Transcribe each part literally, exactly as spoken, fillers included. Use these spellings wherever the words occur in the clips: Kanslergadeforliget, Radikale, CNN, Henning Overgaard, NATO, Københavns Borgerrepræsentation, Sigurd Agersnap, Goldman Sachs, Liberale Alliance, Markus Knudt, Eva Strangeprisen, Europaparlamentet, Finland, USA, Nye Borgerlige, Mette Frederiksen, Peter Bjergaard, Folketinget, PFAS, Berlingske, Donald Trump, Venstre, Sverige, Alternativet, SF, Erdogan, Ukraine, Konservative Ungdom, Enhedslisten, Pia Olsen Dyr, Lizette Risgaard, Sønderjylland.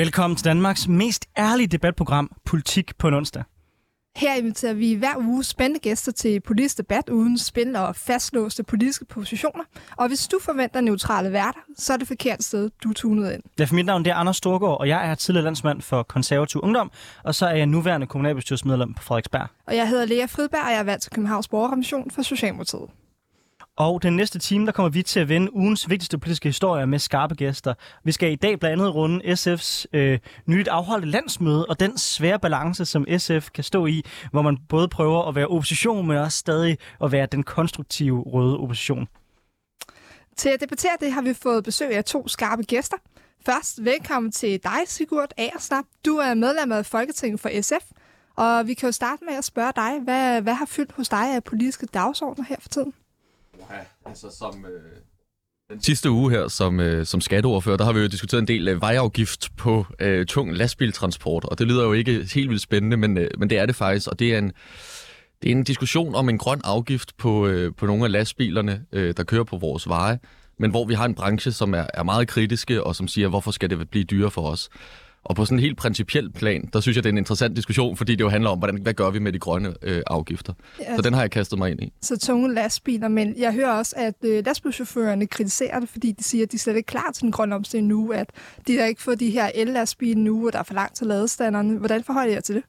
Velkommen til Danmarks mest ærlige debatprogram, Politik på en onsdag. Her inviterer vi hver uge spændende gæster til politisk debat uden spil og fastlåste politiske positioner. Og hvis du forventer neutrale værter, så er det forkert sted, du er tunet ind. Ja, for mit navn det er Anders Storgård, og jeg er tidligere landsmand for Konservative Ungdom, og så er jeg nuværende kommunalbestyrelsesmedlem på Frederiksberg. Og jeg hedder Lea Fridberg, og jeg er valgt til Københavns Borgerrepræsentation for Socialdemokratiet. Og den næste time, der kommer vi til at vende ugens vigtigste politiske historier med skarpe gæster. Vi skal i dag blandt andet runde S F's øh, nyt afholdte landsmøde og den svære balance, som S F kan stå i, hvor man både prøver at være opposition, men også stadig at være den konstruktive røde opposition. Til at debattere det har vi fået besøg af to skarpe gæster. Først velkommen til dig, Sigurd Agersnap. Du er medlem af Folketinget for S F, og vi kan jo starte med at spørge dig, hvad, hvad har fyldt hos dig af politiske dagsordner her for tiden? Ja, altså som øh, den sidste uge her som, øh, som skatteordfører, der har vi jo diskuteret en del øh, vejafgift på øh, tung lastbiltransport, og det lyder jo ikke helt vildt spændende, men, øh, men det er det faktisk, og det er en, det er en diskussion om en grøn afgift på, øh, på nogle af lastbilerne, øh, der kører på vores veje, men hvor vi har en branche, som er, er meget kritiske, og som siger, hvorfor skal det blive dyrere for os? Og på sådan en helt principiel plan, der synes jeg, det er en interessant diskussion, fordi det jo handler om, hvordan, hvad gør vi med de grønne øh, afgifter. Ja, så den har jeg kastet mig ind i. Så tunge lastbiler, men jeg hører også, at øh, lastbilchaufførerne kritiserer det, fordi de siger, at de slet ikke er klar til den grønne omstilling nu, at de har ikke fået de her el-lastbiler nu, og der er for langt til ladestanderne. Hvordan forholder jeg til det?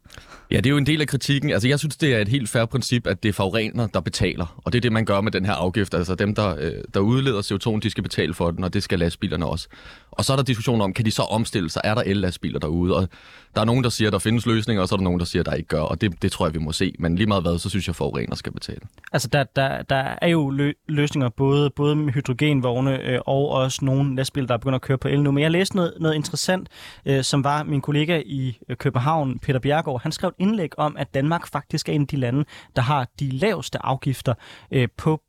Ja, det er jo en del af kritikken. Altså, jeg synes, det er et helt fair princip, at det er forurener, der betaler. Og det er det, man gør med den her afgift. Altså dem, der, øh, der udleder C O to, de skal betale for den, og det skal lastbilerne også. Og så er der diskussioner om, kan de så omstille sig? Er der el-lastbiler derude? Og der er nogen, der siger, at der findes løsninger, og så er der nogen, der siger, at der ikke gør. Og det, det tror jeg, vi må se. Men lige meget hvad, så synes jeg, at forurener skal betale. Altså, der, der, der er jo lø- løsninger, både, både med hydrogenvogne øh, og også nogle lastbiler, der er begyndt at køre på el nu. Men jeg læste noget, noget interessant, øh, som var min kollega i København, Peter Bjergaard. Han skrev et indlæg om, at Danmark faktisk er en af de lande, der har de laveste afgifter øh, på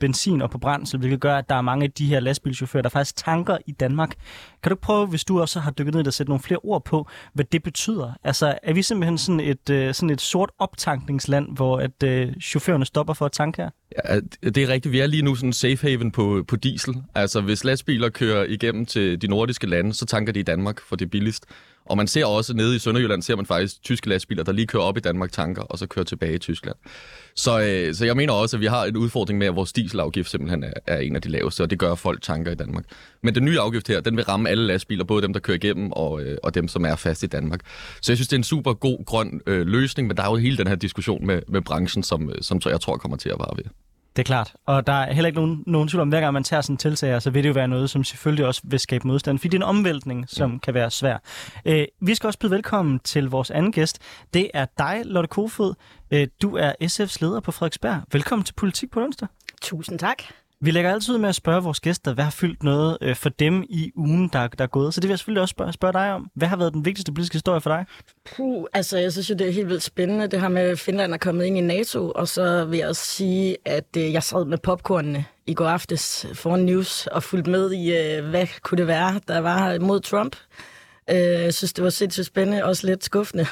benzin og på brændsel, hvilket gør, at der er mange af de her lastbilchauffører, der faktisk tanker i Danmark. Kan du prøve, hvis du også har dykket ned, at sætte nogle flere ord på, hvad det betyder? Altså, er vi simpelthen sådan et, sådan et sort optankningsland, hvor at, øh, chaufførerne stopper for at tanke her? Ja, det er rigtigt. Vi er lige nu sådan en safe haven på, på diesel. Altså, hvis lastbiler kører igennem til de nordiske lande, så tanker de i Danmark, for det er billigst. Og man ser også nede i Sønderjylland, ser man faktisk tyske lastbiler, der lige kører op i Danmark tanker, og så kører tilbage i Tyskland. Så, øh, så jeg mener også, at vi har en udfordring med, at vores dieselafgift simpelthen er, er en af de laveste, og det gør folk tanker i Danmark. Men den nye afgift her, den vil ramme alle lastbiler, både dem, der kører igennem, og, øh, og dem, som er fast i Danmark. Så jeg synes, det er en super god, grøn øh, løsning, men der er jo hele den her diskussion med, med branchen, som, som så jeg tror kommer til at vare ved. Det er klart, og der er heller ikke nogen, nogen tvivl om, hver gang man tager sådan en tilsager, så vil det jo være noget, som selvfølgelig også vil skabe modstand, fordi det er en omvæltning, som ja. kan være svær. Øh, vi skal også byde velkommen til vores anden gæst. Det er dig, Lotte Kofoed. Øh, du er S F's leder på Frederiksberg. Velkommen til Politik på onsdag. Tusind tak. Vi lægger altid ud med at spørge vores gæster, hvad har fyldt noget øh, for dem i ugen, der, der er gået. Så det vil jeg selvfølgelig også spørge, spørge dig om. Hvad har været den vigtigste politiske historie for dig? Puh, altså jeg synes jo, det er helt vildt spændende, det her med, at Finland er kommet ind i NATO. Og så vil jeg også sige, at øh, jeg sad med popcornene i går aftes foran News og fulgte med i, øh, hvad kunne det være, der var mod Trump. Øh, jeg synes, det var sindssygt spændende, også lidt skuffende,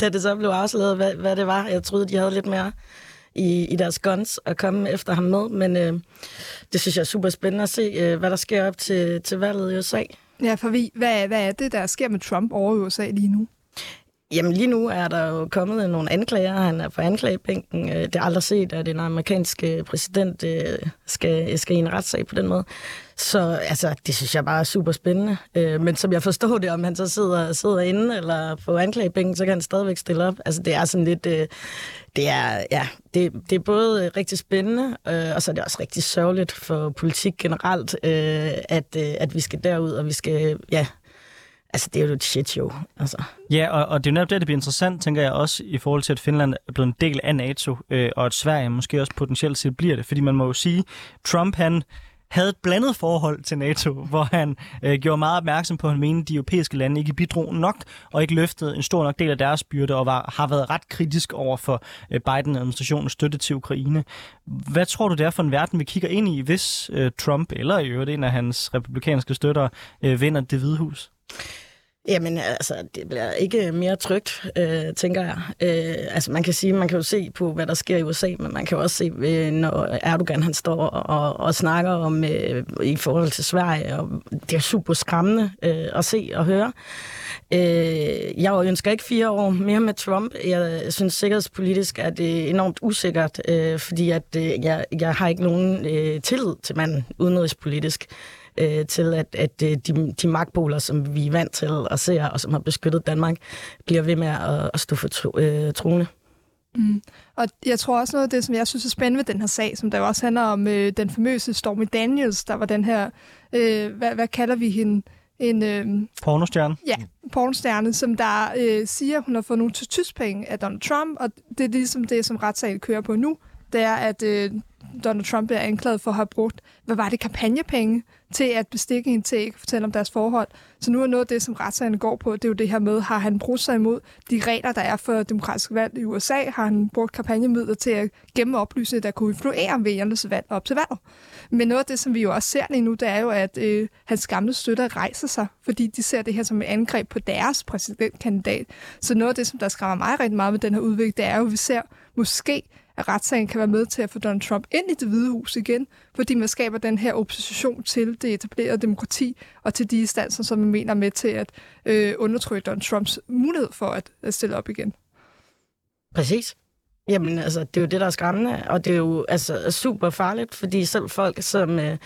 da det så blev afsløret, hvad, hvad det var. Jeg troede, de havde lidt mere I, i deres guns og komme efter ham med, men øh, det synes jeg er super spændende at se, øh, hvad der sker op til, til valget i U S A. Ja, for vi, hvad, hvad er det, der sker med Trump over i U S A lige nu? Jamen lige nu er der jo kommet nogle anklager, han er på anklagebænken. Det er aldrig set, at en amerikansk præsident skal, skal i en retssag på den måde. Så altså, det synes jeg bare er super spændende. Men som jeg forstår det, om han så sidder, sidder inde eller på anklagebænken, så kan han stadigvæk stille op. Altså det er sådan lidt, det er, ja, det, det er både rigtig spændende, og så er det også rigtig sørgeligt for politik generelt, at, at vi skal derud, og vi skal, ja... Altså, det er jo et shit show, altså. Ja, og, og det er jo netop det, det bliver interessant, tænker jeg også, i forhold til, at Finland er blevet en del af NATO, øh, og at Sverige måske også potentielt set bliver det. Fordi man må jo sige, Trump, han havde et blandet forhold til NATO, hvor han øh, gjorde meget opmærksom på, at han mente, at de europæiske lande ikke bidrog nok, og ikke løftede en stor nok del af deres byrde, og var, har været ret kritisk over for øh, Biden-administrationens støtte til Ukraine. Hvad tror du, det er for en verden, vi kigger ind i, hvis øh, Trump, eller i øvrigt en af hans republikanske støtter, øh, vinder Det Hvide Hus? Jamen altså, det bliver ikke mere trygt, øh, tænker jeg. Øh, altså man kan sige, man kan jo se på, hvad der sker i U S A, men man kan også se, når Erdogan han står og, og snakker om øh, i forhold til Sverige, og det er super skræmmende øh, at se og høre. Øh, jeg ønsker ikke fire år mere med Trump. Jeg synes sikkerhedspolitisk er det enormt usikkert, øh, fordi at, øh, jeg, jeg har ikke nogen øh, tillid til manden udenrigspolitisk. Til at, at de, de magtpoler, som vi er vant til at se, og som har beskyttet Danmark, bliver ved med at, at stå for tro, øh, troende. Mm. Og jeg tror også noget af det, som jeg synes er spændende ved den her sag, som der jo også handler om øh, den famøse Stormy Daniels, der var den her, øh, hvad, hvad kalder vi hende? En, øh, pornostjerne. Ja, pornostjerne, som der øh, siger, hun har fået nogle tyskpenge af Donald Trump, og det er ligesom det, som retssagen kører på nu, det er, at øh, Donald Trump er anklaget for at have brugt, hvad var det, kampagnepenge til at bestikke hende til ikke at fortælle om deres forhold. Så nu er noget af det, som retssagerne går på, det er jo det her med, har han brugt sig imod de regler, der er for demokratisk valg i U S A, har han brugt kampagnemidler til at gemme oplysninger, der kunne influere vælgernes valg op til valget. Men noget af det, som vi jo også ser lige nu, det er jo, at øh, hans gamle støtter rejser sig, fordi de ser det her som et angreb på deres præsidentkandidat. Så noget af det, som der skræmmer mig rigtig meget med den her udvikling, det er jo, at vi ser måske at retssagen kan være med til at få Donald Trump ind i Det Hvide Hus igen, fordi man skaber den her opposition til det etablerede demokrati og til de instanser, som man mener med til at øh, undertrykke Donald Trumps mulighed for at, at stille op igen. Præcis. Jamen, altså, det er jo det, der er skræmmende, og det er jo altså, super farligt, fordi selv folk, som, øh,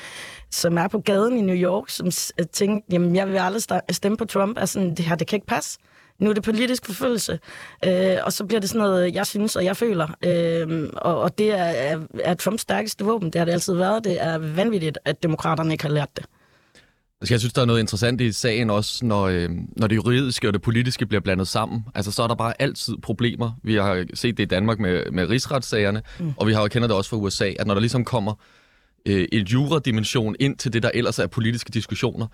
som er på gaden i New York, som tænker, jamen, jeg vil aldrig stemme på Trump, er sådan, det her, det kan ikke passe. Nu er det politisk forfølgelse, øh, og så bliver det sådan noget, jeg synes, og jeg føler. Øh, og, og det er, er Trumps stærkeste våben, det har det altid været. Det er vanvittigt, at demokraterne ikke har lært det. Jeg synes, der er noget interessant i sagen også, når, øh, når det juridiske og det politiske bliver blandet sammen. Altså, så er der bare altid problemer. Vi har set det i Danmark med, med rigsretssagerne, mm. og vi har jo kender det også fra U S A, at når der ligesom kommer øh, en juradimension ind til det, der ellers er politiske diskussioner,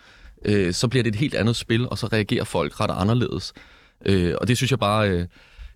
øh, så bliver det et helt andet spil, og så reagerer folk ret anderledes. Øh, og det synes jeg bare, øh,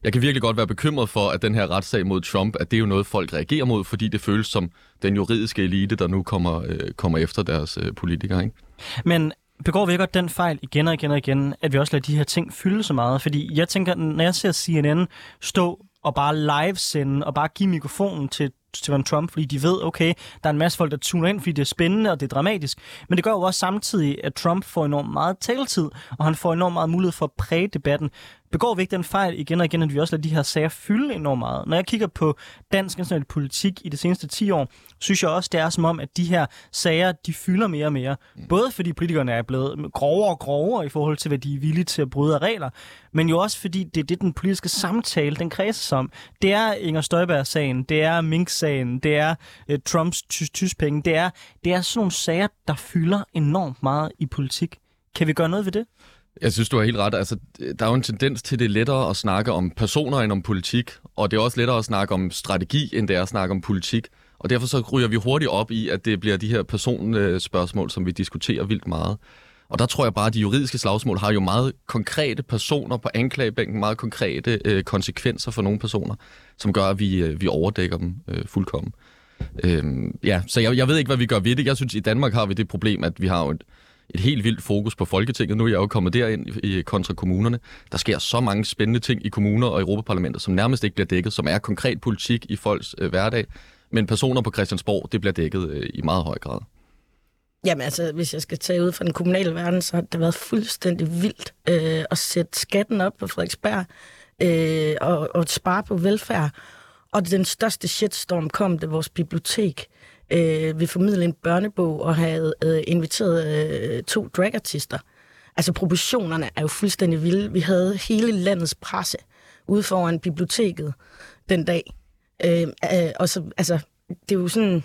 jeg kan virkelig godt være bekymret for, at den her retssag mod Trump, at det er jo noget, folk reagerer mod, fordi det føles som den juridiske elite, der nu kommer, øh, kommer efter deres øh, politikere, ikke? Men begår vi ikke godt den fejl igen og igen og igen, at vi også lader de her ting fylde så meget? Fordi jeg tænker, når jeg ser C N N stå og bare livesende og bare give mikrofonen til Donald Trump, fordi de ved, okay, der er en masse folk, der tuner ind, fordi det er spændende og det er dramatisk. Men det gør jo også samtidig, at Trump får enormt meget taletid, og han får enormt meget mulighed for at præge debatten. Begår vi ikke den fejl igen og igen, at vi også lader de her sager fylde enormt meget? Når jeg kigger på dansk international politik i de seneste ti år, synes jeg også, det er som om, at de her sager, de fylder mere og mere. Både fordi politikerne er blevet grovere og grovere i forhold til, hvad de er villige til at bryde af regler, men jo også fordi det er det, den politiske samtale, den kredser om. Det er Inger Støjberg-sagen, det er Mink-sagen, det er uh, Trumps tyspenge, det er, det er sådan nogle sager, der fylder enormt meget i politik. Kan vi gøre noget ved det? Jeg synes, du har helt ret. Altså, der er jo en tendens til, det er lettere at snakke om personer end om politik, og det er også lettere at snakke om strategi, end det er at snakke om politik. Og derfor så ryger vi hurtigt op i, at det bliver de her personspørgsmål, som vi diskuterer vildt meget. Og der tror jeg bare, at de juridiske slagsmål har jo meget konkrete personer på anklagebænken, meget konkrete øh, konsekvenser for nogle personer, som gør, at vi, øh, vi overdækker dem øh, fuldkommen. Øh, ja, så jeg, jeg ved ikke, hvad vi gør ved det. Jeg synes, i Danmark har vi det problem, at vi har jo et et helt vildt fokus på Folketinget. Nu er jeg jo kommet derind i kontra kommunerne. Der sker så mange spændende ting i kommuner og Europaparlamentet, som nærmest ikke bliver dækket, som er konkret politik i folks øh, hverdag. Men personer på Christiansborg, det bliver dækket øh, i meget høj grad. Jamen altså, hvis jeg skal tage ud fra den kommunale verden, så har det været fuldstændig vildt øh, at sætte skatten op på Frederiksberg øh, og, og spare på velfærd. Og den største shitstorm kom, det vores bibliotek. Øh, vi formidlede en børnebog og havde øh, inviteret øh, to dragartister. Altså proportionerne er jo fuldstændig vilde. Vi havde hele landets presse ude foran biblioteket den dag. Øh, øh, og så, altså, det er jo sådan,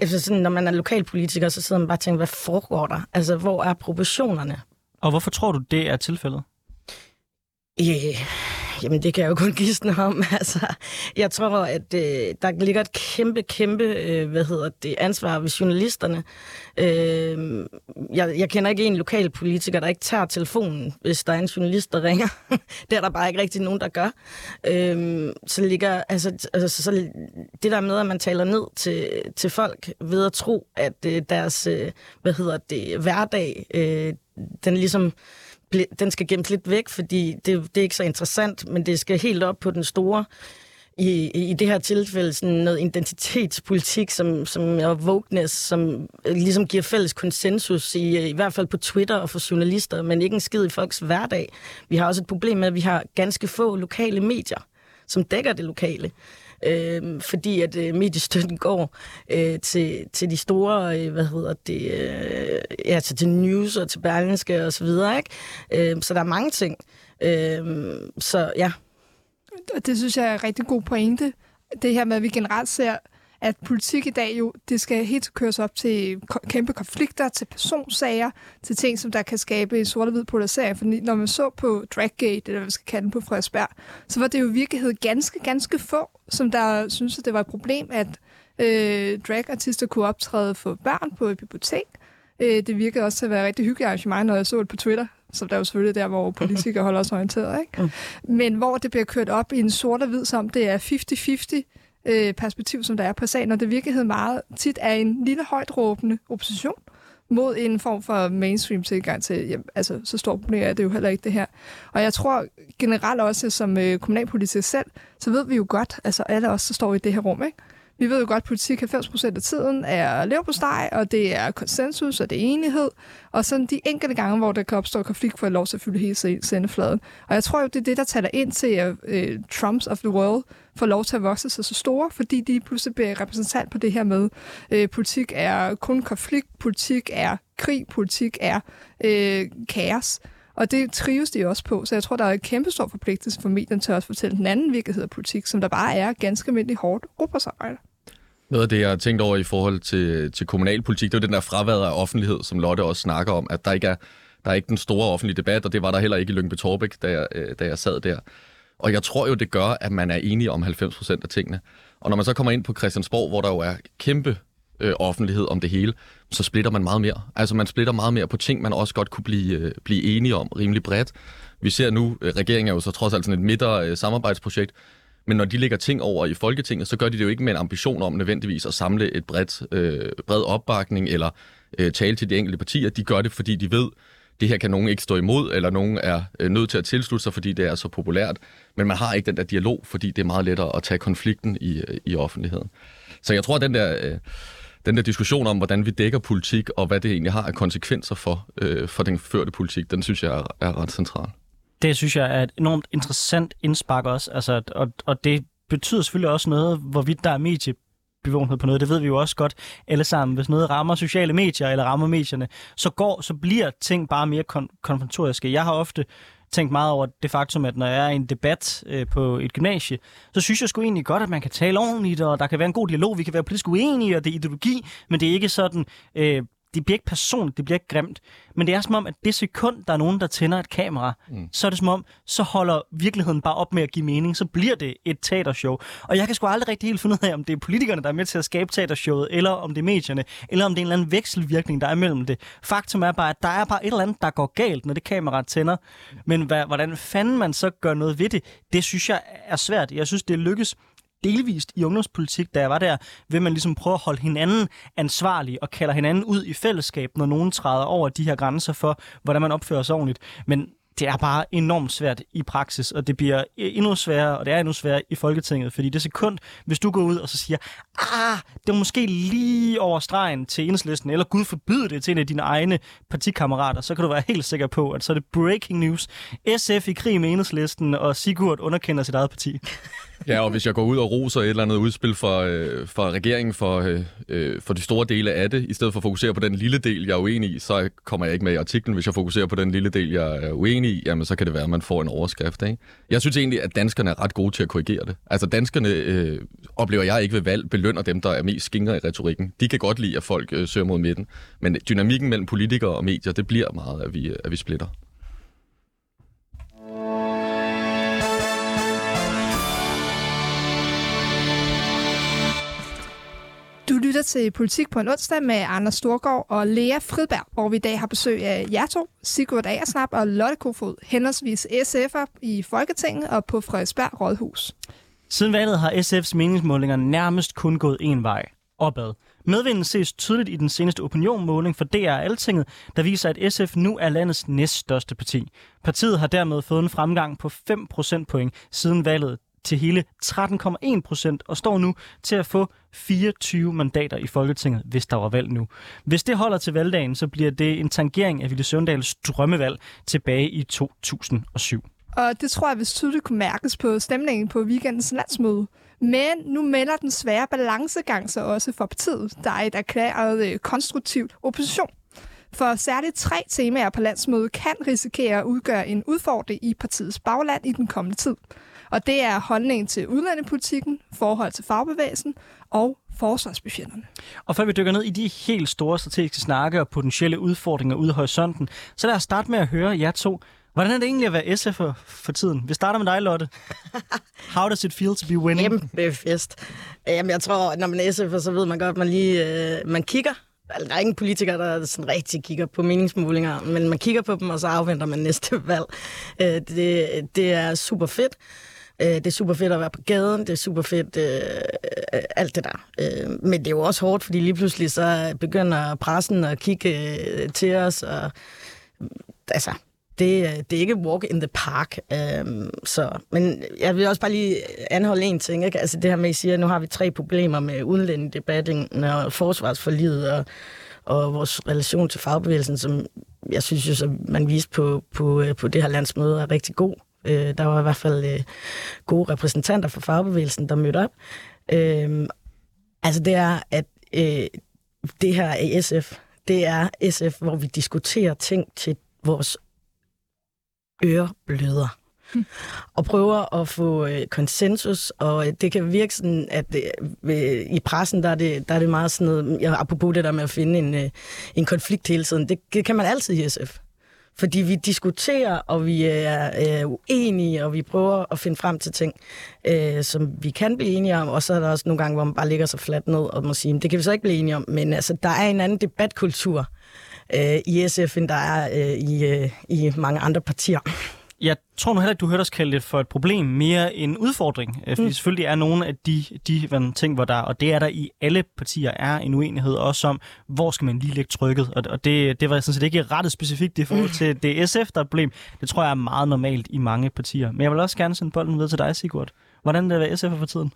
det, sådan, når man er lokalpolitiker, så sidder man bare og tænker, hvad foregår der? Altså, hvor er proportionerne? Og hvorfor tror du, det er tilfældet? Yeah. Jamen, det kan jeg jo kun gisne om. Altså, jeg tror, at øh, der ligger et kæmpe, kæmpe øh, hvad hedder det, ansvar ved journalisterne. Øh, jeg, jeg kender ikke en lokal politiker, der ikke tager telefonen, hvis der er en journalist, der ringer. Det er der bare ikke rigtig nogen, der gør. Øh, så ligger, altså, altså så, det der med, at man taler ned til, til folk ved at tro, at øh, deres øh, hvad hedder det, hverdag, øh, den ligesom den skal gemmes lidt væk, fordi det, det er ikke så interessant, men det skal helt op på den store, i, i det her tilfælde, sådan noget identitetspolitik, som, som er wokeness, som ligesom giver fælles konsensus, i, i hvert fald på Twitter og for journalister, men ikke en skid i folks hverdag. Vi har også et problem med, at vi har ganske få lokale medier, som dækker det lokale. Øh, fordi at øh, mediestøtten går øh, til, til de store, øh, hvad hedder det, øh, ja, til, til News og til Berlingske og så videre, ikke? Øh, så der er mange ting. Øh, så ja. Det synes jeg er en rigtig god pointe. Det her med, at vi generelt ser, at politik i dag jo, det skal helt køres op til kæmpe konflikter, til personsager, til ting, som der kan skabe sort-hvid polarisering. Fordi når man så på Draggate, eller hvad vi skal kalde den på Frederiksberg, så var det jo i virkeligheden ganske, ganske få, som der synes at det var et problem, at øh, dragartister kunne optræde for børn på et bibliotek. Øh, det virkede også til at være et rigtig hyggeligt arrangement, når jeg så det på Twitter, som der jo selvfølgelig der, hvor politikere holder os orienteret. Ikke? Mm. Men hvor det bliver kørt op i en sort og hvid, som det er halvtreds halvtreds, perspektiv, som der er på sagen, og det virkelig meget tit er en lille højt råbende opposition mod en form for mainstream tilgang til, jamen, altså så stort problem er det jo heller ikke det her. Og jeg tror generelt også, som øh, kommunalpolitiker selv, så ved vi jo godt, altså alle os, der står i det her rum, ikke? Vi ved jo godt, at politik halvfems procent af tiden er leverpostej, og det er konsensus, og det er enighed, og sådan de enkelte gange, hvor der kan opstå konflikt, får lov til at fylde hele sendefladen. Og jeg tror jo, det er det, der taler ind til, at øh, Trumps of the world får lov til at vokse sig så store, fordi de pludselig bliver repræsentant på det her med, øh, politik er kun konflikt, politik er krig, politik er øh, kaos. Og det trives de også på, så jeg tror, der er en kæmpe stor forpligtelse for medierne til at også fortælle den anden virkelighed af politik, som der bare er ganske almindelig hårdt gruppersarbejde. Noget af det, jeg har tænkt over i forhold til, til kommunalpolitik, det er den der fraværet af offentlighed, som Lotte også snakker om, at der ikke er, der er ikke den store offentlige debat, og det var der heller ikke i Lyngby-Torbæk, da jeg, da jeg sad der. Og jeg tror jo, det gør, at man er enige om halvfems procent af tingene. Og når man så kommer ind på Christiansborg, hvor der jo er kæmpe Øh, offentlighed om det hele, så splitter man meget mere. Altså man splitter meget mere på ting, man også godt kunne blive, øh, blive enige om rimelig bredt. Vi ser nu, øh, regeringen er jo så trods alt sådan et midter øh, samarbejdsprojekt, men når de lægger ting over i Folketinget, så gør de det jo ikke med en ambition om nødvendigvis at samle et bredt, øh, bred opbakning eller øh, tale til de enkelte partier. De gør det, fordi de ved, det her kan nogen ikke stå imod, eller nogen er øh, nødt til at tilslutte sig, fordi det er så populært. Men man har ikke den der dialog, fordi det er meget lettere at tage konflikten i, i offentligheden. Så jeg tror, at den der... Øh, Den der diskussion om, hvordan vi dækker politik, og hvad det egentlig har af konsekvenser for, øh, for den førte politik, den synes jeg er, er ret central. Det synes jeg er et enormt interessant indspark også, altså, og, og det betyder selvfølgelig også noget, hvorvidt der er mediebevågenhed på noget. Det ved vi jo også godt alle sammen. Hvis noget rammer sociale medier eller rammer medierne, så, går, så bliver ting bare mere kon- konfrontatoriske. Jeg har ofte tænkt meget over det faktum, at når jeg er i en debat øh, på et gymnasie, så synes jeg sgu egentlig godt, at man kan tale ordentligt, og der kan være en god dialog, vi kan være politisk uenige, og det er ideologi, men det er ikke sådan, øh, det bliver ikke personligt, det bliver ikke grimt. Men det er som om, at det sekund, der er nogen, der tænder et kamera, mm. så er det som om, så holder virkeligheden bare op med at give mening, så bliver det et teatershow. Og jeg kan sgu aldrig rigtig helt finde ud af, om det er politikerne, der er med til at skabe teatershowet, eller om det er medierne, eller om det er en eller anden vekselvirkning, der er mellem det. Faktum er bare, at der er bare et eller andet, der går galt, når det kamera tænder. Men hvad, hvordan fanden man så gør noget ved det, det synes jeg er svært. Jeg synes, det lykkes delvist i ungdomspolitik, da jeg var der, vil man ligesom prøve at holde hinanden ansvarlig og kalder hinanden ud i fællesskab, når nogen træder over de her grænser for, hvordan man opfører sig ordentligt. Men det er bare enormt svært i praksis, og det bliver endnu sværere, og det er endnu sværere i Folketinget, fordi det sekund, hvis du går ud og så siger, ah, det er måske lige over stregen til Enhedslisten, eller gud forbyde det til en af dine egne partikammerater, så kan du være helt sikker på, at så er det breaking news. S F i krig med Enhedslisten, og Sigurd underkender sit eget parti. Ja, og hvis jeg går ud og roser et eller andet udspil for, øh, for regeringen, for, øh, for de store dele af det, i stedet for at fokusere på den lille del, jeg er uenig i, så kommer jeg ikke med i artiklen. Hvis jeg fokuserer på den lille del, jeg er uenig i, jamen, så kan det være, at man får en overskrift. Ikke? Jeg synes egentlig, at danskerne er ret gode til at korrigere det. Altså danskerne, øh, oplever jeg ikke ved valg, belønner dem, der er mest skingre i retorikken. De kan godt lide, at folk øh, søger mod midten. Men dynamikken mellem politikere og medier, det bliver meget, at vi, at vi splitter. Du lytter til Politik på en onsdag med Anders Storgård og Lea Fridberg, hvor vi i dag har besøg af jer to, Sigurd Agersnap og Lotte Kofoed, henholdsvis S F'er i Folketinget og på Frederiksberg Rådhus. Siden valget har S F's meningsmålinger nærmest kun gået én vej, opad. Medvinden ses tydeligt i den seneste opinionmåling for D R Altinget, der viser, at S F nu er landets næststørste parti. Partiet har dermed fået en fremgang på fem procentpoint siden valget til hele tretten komma en procent og står nu til at få fireogtyve mandater i Folketinget, hvis der var valg nu. Hvis det holder til valgdagen, så bliver det en tangering af Villy Søvndals drømmevalg tilbage i to tusind og syv. Og det tror jeg, hvis tydeligt kunne mærkes på stemningen på weekendens landsmøde. Men nu melder den svære balancegang sig også for partiet, der er et erklæret konstruktivt opposition. For særligt tre temaer på landsmødet kan risikere at udgøre en udfordring i partiets bagland i den kommende tid. Og det er holdningen til udlændingepolitikken, forhold til fagbevægelsen og forsvarsbudgetterne. Og før vi dykker ned i de helt store strategiske snakke og potentielle udfordringer ude i horisonten, så lad os starte med at høre jer to. Hvordan er det egentlig at være S F'er for tiden? Vi starter med dig, Lotte. How does it feel to be winning? Kæmpe fest. Jamen, jeg tror, når man er S F'er, så ved man godt, at man lige øh, man kigger. Der er ingen politikere, der sådan rigtig kigger på meningsmålinger, men man kigger på dem, og så afventer man næste valg. Øh, det, det er super fedt. Øh, det er super fedt at være på gaden. Det er super fedt øh, alt det der. Øh, men det er jo også hårdt, fordi lige pludselig så begynder pressen at kigge øh, til os. Og, altså... Det, det er ikke walk in the park. Øhm, så. Men jeg vil også bare lige anholde en ting. Ikke? Altså det her med, at I siger, at nu har vi tre problemer med udlændingedebatten og forsvarsforliget og, og vores relation til fagbevægelsen, som jeg synes, jo, man viste på, på, på det her landsmøde, er rigtig god. Øh, der var i hvert fald øh, gode repræsentanter for fagbevægelsen, der mødte op. Øh, altså det er, at øh, det her er S F. Det er S F, hvor vi diskuterer ting til vores ørebløder. Hmm. Og prøver at få øh, konsensus, og øh, det kan virke sådan, at øh, i pressen, der er, det, der er det meget sådan noget, ja, apropos det der med at finde en, øh, en konflikt hele tiden, det, det kan man altid i S F. Fordi vi diskuterer, og vi er øh, uenige, og vi prøver at finde frem til ting, øh, som vi kan blive enige om, og så er der også nogle gange, hvor man bare ligger så fladt ned, og må sige, det kan vi så ikke blive enige om, men altså, der er en anden debatkultur i S F, end der er øh, i, øh, i mange andre partier. Jeg tror nu heller ikke, du hørte os kalde det for et problem, mere en udfordring. Fordi mm. selvfølgelig er nogle af de, de ting, hvor der, og det er der i alle partier, er en uenighed også om, hvor skal man lige lægge trykket. Og, og det, det var sådan set ikke rettet specifikt i forhold til det S F, der er et problem. Det tror jeg er meget normalt i mange partier. Men jeg vil også gerne sende bolden ved til dig, Sigurd. Hvordan er det S F for tiden?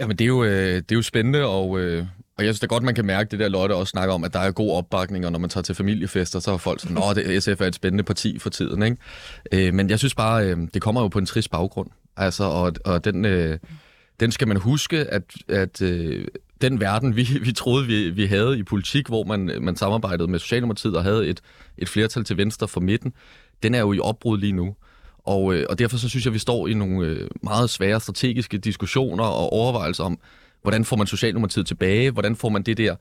Jamen, det er jo, øh, det er jo spændende, og... Øh... Og jeg synes da godt, man kan mærke det der, Lotte også snakker om, at der er god opbakning, og når man tager til familiefester, så er folk sådan, åh, det, S F er et spændende parti for tiden, ikke? Øh, men jeg synes bare, øh, det kommer jo på en trist baggrund. Altså, og, og den, øh, den skal man huske, at, at øh, den verden, vi, vi troede, vi, vi havde i politik, hvor man, man samarbejdede med Socialdemokratiet og havde et, et flertal til venstre for midten, den er jo i opbrud lige nu. Og, øh, og derfor så synes jeg, vi står i nogle øh, meget svære strategiske diskussioner og overvejelser om, hvordan får man Socialdemokratiet tilbage? Hvordan får man det der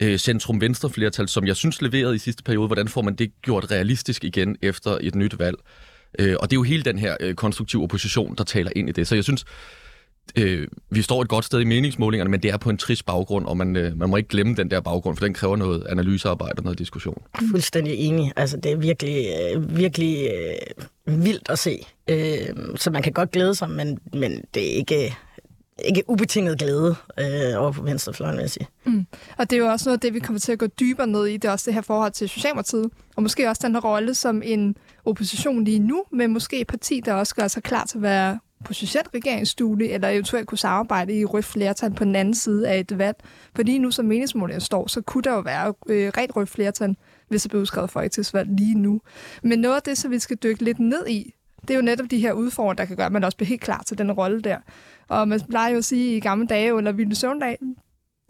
øh, centrum-venstre-flertal, som jeg synes leverede i sidste periode, hvordan får man det gjort realistisk igen efter et nyt valg? Øh, og det er jo hele den her øh, konstruktive opposition, der taler ind i det. Så jeg synes, øh, vi står et godt sted i meningsmålingerne, men det er på en trist baggrund, og man, øh, man må ikke glemme den der baggrund, for den kræver noget analysearbejde og noget diskussion. Jeg er fuldstændig enig. Altså, det er virkelig, øh, virkelig øh, vildt at se. Øh, så man kan godt glæde sig, men, men det er ikke... Øh... ikke ubetinget glæde øh, over på venstrefløjen, vil jeg sige. Mm. Og det er jo også noget af det, vi kommer til at gå dybere ned i. Det er også det her forhold til Socialdemokratiet, og måske også den her rolle som en opposition lige nu, men måske et parti, der også gør sig klar til at være potentielt regeringsstudie, eller eventuelt kunne samarbejde i rødt flertal på den anden side af et valg. For lige nu, som meningsmålingerne står, så kunne der jo være øh, ret rødt flertal, hvis det blev udskrevet folketingsvalg lige nu. Men noget af det, som vi skal dykke lidt ned i, det er jo netop de her udfordringer, der kan gøre, at man også bliver helt klar til den rolle der. Og man plejer jo at sige i gamle dage, eller Villy Søvndal,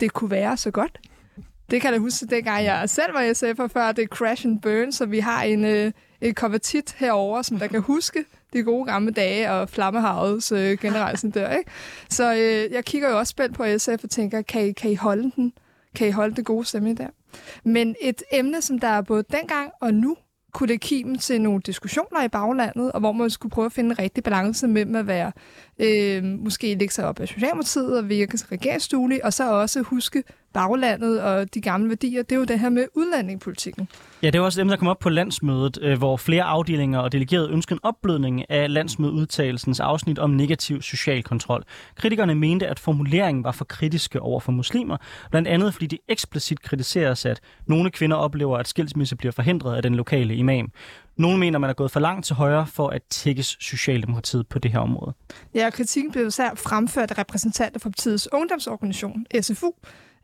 det kunne være så godt. Det kan jeg huske, dengang jeg selv var S F'er før, det er crash and burn, så vi har en, øh, en konvertit herovre, som der kan huske de gode gamle dage og Flammehavets øh, generelsen der. Ikke? Så øh, jeg kigger jo også spændt på S F og tænker, kan I, kan I holde den? Kan I holde det gode stemning der? Men et emne, som der er både dengang og nu, kunne det kime til nogle diskussioner i baglandet, og hvor man skulle prøve at finde en rigtig balance mellem at være, øh, måske lægge sig op af Socialdemokratiet og virke regeringsduelig, og så også huske, baglandet og de gamle værdier, det er jo det her med udlændingepolitikken. Ja, det er også dem, der kom op på landsmødet, hvor flere afdelinger og delegerede ønskede en opblødning af landsmødeudtalelsens afsnit om negativ social kontrol. Kritikerne mente, at formuleringen var for kritiske over for muslimer, blandt andet fordi de eksplicit kritiseres, at nogle kvinder oplever, at skilsmisse bliver forhindret af den lokale imam. Nogle mener, man er gået for langt til højre for at tækkes Socialdemokratiet på det her område. Ja, og kritikken blev især fremført af repræsentanter fra partiets ungdomsorganisation, S F U,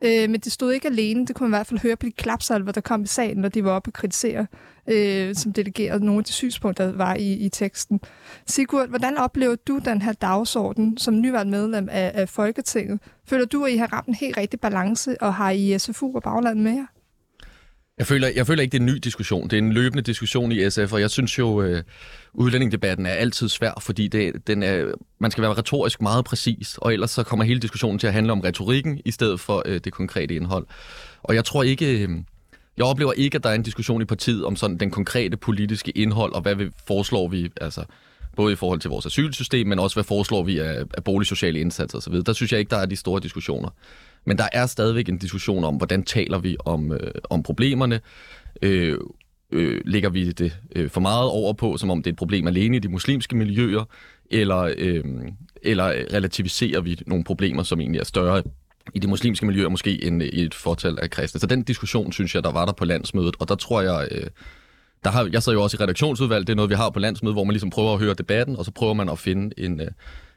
øh, men det stod ikke alene. Det kunne man i hvert fald høre på de klapsalver, der kom i salen, når de var oppe og kritisere, øh, som delegerede nogle af de synspunkter, der var i, i teksten. Sigurd, hvordan oplever du den her dagsorden som nyvalgt medlem af, af Folketinget? Føler du, at I har ramt en helt rigtig balance, og har I S F U og baglandet med jer? Jeg føler, jeg føler ikke, det er en ny diskussion. Det er en løbende diskussion i S F, og jeg synes jo, øh, udlændingedebatten er altid svær, fordi det, den er, man skal være retorisk meget præcis, og ellers så kommer hele diskussionen til at handle om retorikken i stedet for øh, det konkrete indhold. Og jeg tror ikke, øh, jeg oplever ikke, at der er en diskussion i partiet om sådan den konkrete politiske indhold, og hvad vi foreslår vi, altså både i forhold til vores asylsystem, men også hvad foreslår vi af, af boligsociale indsatser osv. Der synes jeg ikke, der er de store diskussioner. Men der er stadigvæk en diskussion om, hvordan taler vi om, øh, om problemerne. Øh, øh, lægger vi det øh, for meget over på, som om det er et problem alene i de muslimske miljøer, eller, øh, eller relativiserer vi nogle problemer, som egentlig er større i de muslimske miljøer, måske end i et fortal af kristne. Så den diskussion, synes jeg, der var der på landsmødet, og der tror jeg... Øh, Der har, jeg sad jo også i redaktionsudvalg, det er noget, vi har på landsmødet, hvor man ligesom prøver at høre debatten, og så prøver man at finde en,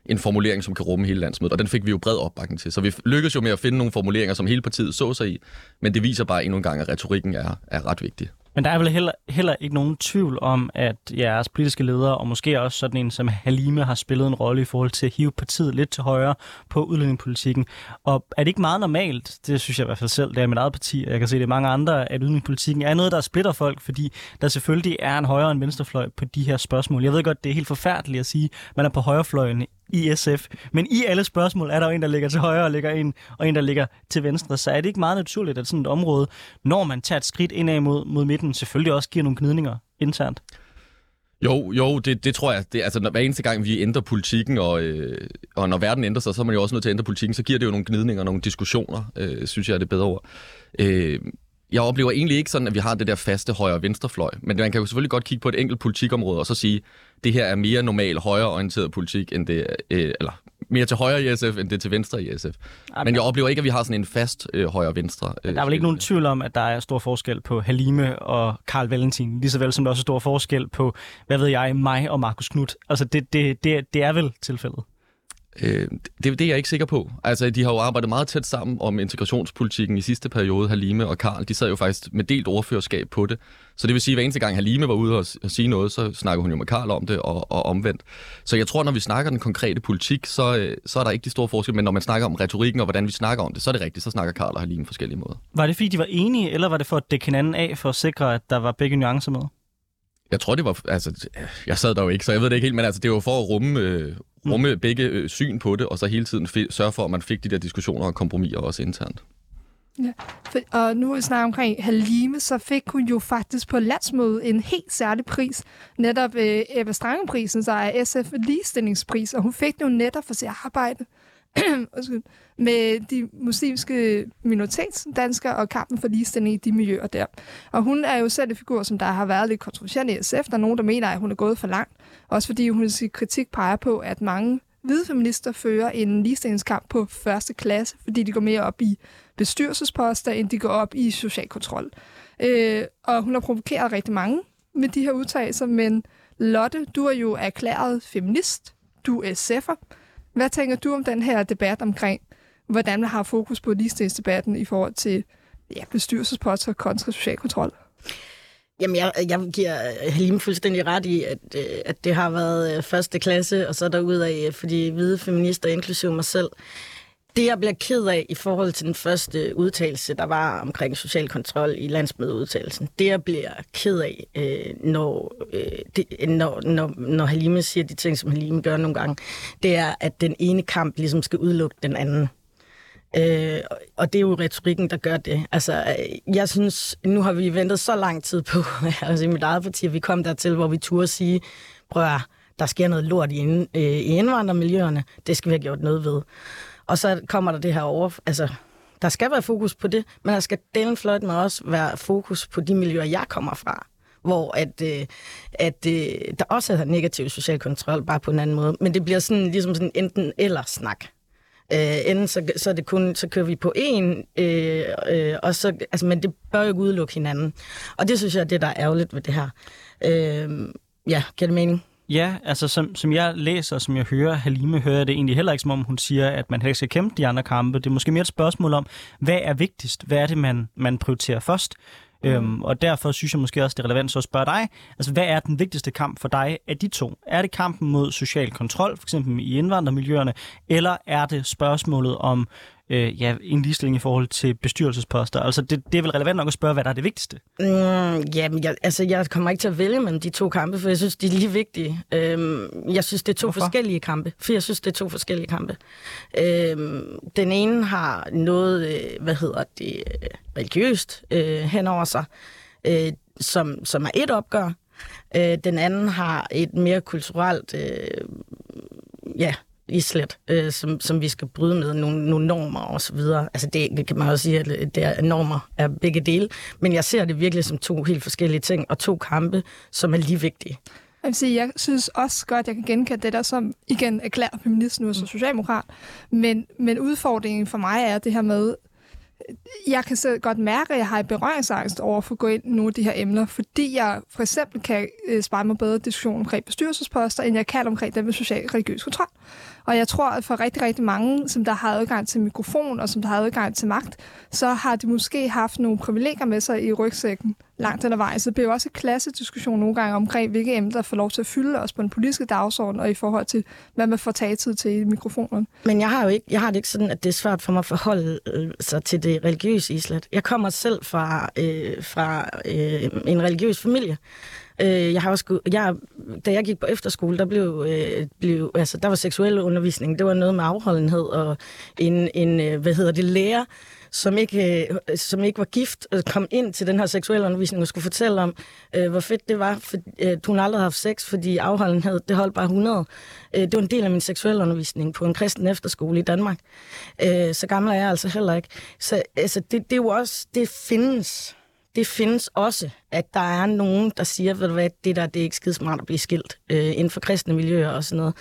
en formulering, som kan rumme hele landsmødet, og den fik vi jo bred opbakning til. Så vi lykkedes jo med at finde nogle formuleringer, som hele partiet så sig i, men det viser bare endnu en gang, at retorikken er, er ret vigtig. Men der er vel heller, heller ikke nogen tvivl om, at jeres politiske ledere, og måske også sådan en som Halime, har spillet en rolle i forhold til at hive partiet lidt til højre på udlændingepolitikken. Og er det ikke meget normalt, det synes jeg i hvert fald selv, det er mit eget parti, og jeg kan se det mange andre, at udlændingepolitikken er noget, der splitter folk, fordi der selvfølgelig er en højre og en venstrefløj på de her spørgsmål. Jeg ved godt, det er helt forfærdeligt at sige, at man er på højrefløjen i S F, men i alle spørgsmål er der jo en, der ligger til højre og, ligger en, og en, der ligger til venstre. Så er det ikke meget naturligt, at sådan et område, når man tager et skridt indad mod, mod midten, selvfølgelig også giver nogle gnidninger internt? Jo, jo, det, det tror jeg. Det, altså, når, hver eneste gang, vi ændrer politikken, og, øh, og når verden ændrer sig, så er man jo også nødt til at ændre politikken, så giver det jo nogle gnidninger, nogle diskussioner, øh, synes jeg er det bedre ord. Øh, jeg oplever egentlig ikke sådan, at vi har det der faste højre- og venstrefløj, men man kan jo selvfølgelig godt kigge på et enkelt politikområde og så sige, det her er mere normal højreorienteret politik, end det, øh, eller mere til højre i S F, end det til venstre i S F. Ej, men jeg oplever ikke, at vi har sådan en fast øh, højre-venstre. Øh, der er vel ikke nogen tvivl om, at der er stor forskel på Halime og Carl Valentin, lige så vel som der også er stor forskel på, hvad ved jeg, mig og Markus Knudt. Altså, det, det, det, det er vel tilfældet? Øh, det, det er jeg ikke sikker på. Altså, de har jo arbejdet meget tæt sammen om integrationspolitikken i sidste periode, Halime og Carl. De sad jo faktisk med delt ordførerskab på det. Så det vil sige, at hver eneste gang Halime var ude og, og sige noget, så snakker hun jo med Carl om det og, og omvendt. Så jeg tror, når vi snakker den konkrete politik, så, så er der ikke de store forskelle. Men når man snakker om retorikken og hvordan vi snakker om det, så er det rigtigt. Så snakker Carl og Halime forskellige måder. Var det fordi, de var enige, eller var det for at dække hinanden af for at sikre, at der var begge nuancer med? Jeg tror, det var... Altså, jeg sad der jo ikke, så jeg ved det ikke helt, men altså, det var for at rumme... Øh, rumme begge øh, syn på det, og så hele tiden f- sørge for, at man fik de der diskussioner og kompromiser også internt. Ja, og nu snakker omkring Halime, så fik hun jo faktisk på landsmødet en helt særlig pris, netop øh, Eva Strangeprisen, så er S F ligestillingspris, og hun fik den jo netop for sit arbejde med de muslimske minoritetsdanskere og kampen for ligestilling i de miljøer der. Og hun er jo selv en figur, som der har været lidt kontroversiel i S F. Der er nogen, der mener, at hun er gået for langt. Også fordi hun i sin kritik peger på, at mange hvide feminister fører en ligestillingskamp på første klasse, fordi de går mere op i bestyrelsesposter, end de går op i social kontrol. Øh, og hun har provokeret rigtig mange med de her udtalelser, men Lotte, du er jo erklæret feminist. Du er S F'er. Hvad tænker du om den her debat omkring, hvordan man har fokus på ligestillingsdebatten i forhold til ja, bestyrelsesposter og kontra social kontrol? Jamen, jeg, jeg giver Halime fuldstændig ret i, at, at det har været første klasse, og så derudad, fordi hvide feminister, inklusive mig selv. Det, jeg bliver ked af i forhold til den første udtalelse, der var omkring social kontrol i landsmødeudtalelsen, det, jeg bliver ked af, når, når, når, når Halime siger de ting, som Halime gør nogle gange, det er, at den ene kamp ligesom skal udelukke den anden. Øh, og det er jo retorikken, der gør det. Altså, jeg synes, nu har vi ventet så lang tid på, altså i mit eget parti, at vi kom dertil, hvor vi turde sige, prøv at, der sker noget lort i indvandrermiljøerne, det skal vi have gjort noget ved. Og så kommer der det her over, altså Der skal være fokus på det, men der skal delen fløjt med også være fokus på de miljøer, jeg kommer fra, hvor at, øh, at øh, der også er negativ social kontrol, bare på en anden måde. Men det bliver sådan, ligesom sådan enten eller snak. Øh, enten så, så, er det kun, så kører vi på én, øh, øh, og så, altså, men det bør jo ikke udelukke hinanden. Og det synes jeg er det, der er ærgerligt ved det her. Øh, ja, giver det mening? Ja, altså som, som jeg læser, som jeg hører, Halime hører jeg det egentlig heller ikke, som om hun siger, at man heller ikke skal kæmpe de andre kampe. Det er måske mere et spørgsmål om, hvad er vigtigst? Hvad er det, man, man prioriterer først? Mm. Øhm, og derfor synes jeg måske også, det er relevant så at spørge dig, altså hvad er den vigtigste kamp for dig af de to? Er det kampen mod social kontrol, for eksempel i indvandrermiljøerne, eller er det spørgsmålet om øh, ja, en ligestilling i forhold til bestyrelsesposter? Altså det, det er vel relevant nok at spørge, hvad der er det vigtigste? Mm, ja, men jeg, altså jeg kommer ikke til at vælge mellem de to kampe, for jeg synes, de er lige vigtige. Øhm, jeg synes, det er to Hvorfor? forskellige kampe, for jeg synes, det er to forskellige kampe. Øhm, den ene har noget, hvad hedder det, religiøst øh, henover sig, øh, som, som er et opgør. Øh, den anden har et mere kulturelt øh, ja, islet, øh, som, som vi skal bryde med nogle, nogle normer og så videre. Altså det kan man også sige, at det er normer af begge dele, men jeg ser det virkelig som to helt forskellige ting, og to kampe, som er lige vigtige. Jeg vil sige, jeg synes også godt, at jeg kan genkende det der, som igen erklærer feminist nu som socialdemokrat, men, men udfordringen for mig er det her med, jeg kan selv godt mærke, at jeg har et berøringsangst over for at gå ind i nogle af de her emner, fordi jeg for eksempel kan spejle mig bedre diskussion omkring bestyrelsesposter, end jeg kan omkring den med social og religiøs kontrol. Og jeg tror, at for rigtig, rigtig mange, som der har adgang til mikrofon og som der har adgang til magt, så har de måske haft nogle privilegier med sig i rygsækken langt den ad vejen. Så det bliver jo også en klassediskussion nogle gange omkring, hvilke emner, der får lov til at fylde os på den politiske dagsorden og i forhold til, hvad man får tagetid til i mikrofonen. Men jeg har jo ikke, jeg har det ikke sådan, at det er svært for mig at forholde sig til det religiøse islet. Jeg kommer selv fra, øh, fra øh, en religiøs familie. Jeg har også, jeg, da jeg gik på efterskole, der, blev, øh, blev, altså, der var seksuel undervisning. Det var noget med afholdenhed og en, en hvad hedder det, lærer, som ikke, øh, som ikke var gift, kom ind til den her seksuelle undervisning og skulle fortælle om, øh, hvor fedt det var. For, øh, hun aldrig havde haft sex, fordi afholdenhed, det holdt bare hundrede. Øh, det var en del af min seksuelle undervisning på en kristen efterskole i Danmark. Øh, så gammel er jeg altså heller ikke. Så altså, det, det er jo også, det findes... Det findes også, at der er nogen, der siger, ved du hvad, det der, det er ikke skidesmart at blive skilt øh, inden for kristne miljøer og sådan noget.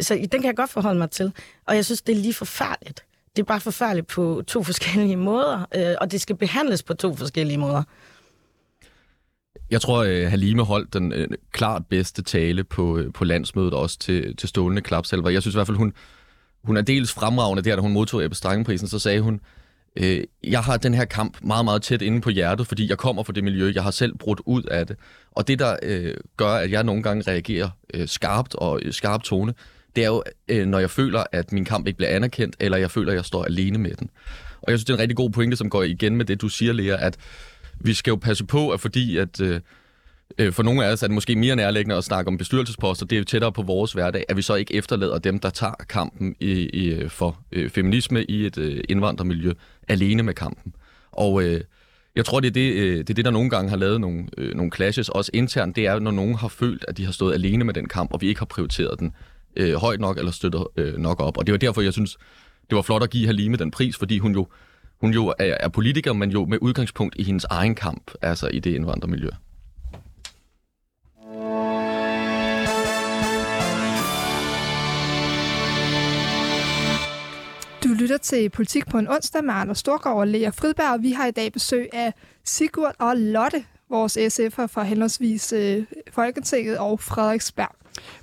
Så den kan jeg godt forholde mig til. Og jeg synes, det er lige forfærdeligt. Det er bare forfærdeligt på to forskellige måder, øh, og det skal behandles på to forskellige måder. Jeg tror, at Halime holdt den øh, klart bedste tale på, øh, på landsmødet, også til, til stålende klapsalver. Jeg synes i hvert fald, hun, hun er dels fremragende der, da hun modtog Eva Strangeprisen, så sagde hun, jeg har den her kamp meget, meget tæt inde på hjertet, fordi jeg kommer fra det miljø, jeg har selv brudt ud af det. Og det, der øh, gør, at jeg nogle gange reagerer øh, skarpt og øh, skarpt tone, det er jo, øh, når jeg føler, at min kamp ikke bliver anerkendt, eller jeg føler, at jeg står alene med den. Og jeg synes, det er en rigtig god pointe, som går igen med det, du siger, Lea, at vi skal jo passe på, at fordi at... Øh, For nogle af os er det måske mere nærliggende at snakke om bestyrelsesposter, det er jo tættere på vores hverdag, at vi så ikke efterlader dem, der tager kampen i, i, for øh, feminisme i et øh, indvandrermiljø, alene med kampen. Og øh, jeg tror, det er det, øh, det er det, der nogle gange har lavet nogle, øh, nogle clashes, også internt, det er, når nogen har følt, at de har stået alene med den kamp, og vi ikke har prioriteret den øh, højt nok eller støttet øh, nok op. Og det var derfor, jeg synes, det var flot at give Halime den pris, fordi hun jo, hun jo er, er politiker, men jo med udgangspunkt i hendes egen kamp, altså i det indvandrermiljø. Du lytter til Politik på en onsdag med Anders Storgård og Lea Fridberg, og vi har i dag besøg af Sigurd og Lotte, vores S F'er fra henholdsvis øh, Folketinget og Frederiksberg.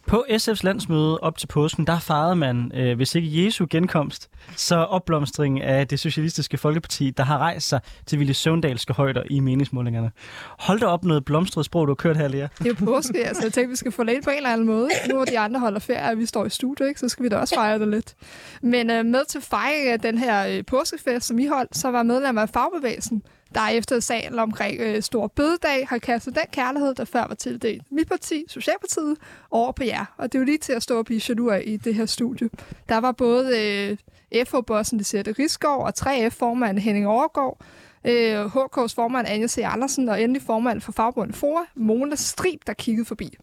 På S F's landsmøde op til påsken, der fejrede man, øh, hvis ikke Jesu genkomst, så opblomstringen af det socialistiske folkeparti, der har rejst sig til vilde søvndalske højder i meningsmålingerne. Hold da op noget blomstret sprog, du har kørt her, Lea. Det er jo påske, altså jeg tænkte, vi skal få det på en eller anden måde. Nu hvor de andre holder ferie, og vi står i studiet, ikke? Så skal vi da også fejre det lidt. Men øh, med til fejring af den her øh, påskefest, som I holdt, så var medlemmer af fagbevægelsen, der efter sagen omkring øh, Stor Bødedag har kastet den kærlighed, der før var tildelt mit parti, Socialdemokratiet, over på jer. Og det er jo lige til at stå og blive jaloux i det her studie. Der var både øh, F H-bossen Lisette Risgaard og tre F-formand Henning Overgaard, øh, H K's formand Anja C. Andersen og endelig formand for fagbundet FOA, Mona Strib, der kiggede forbi.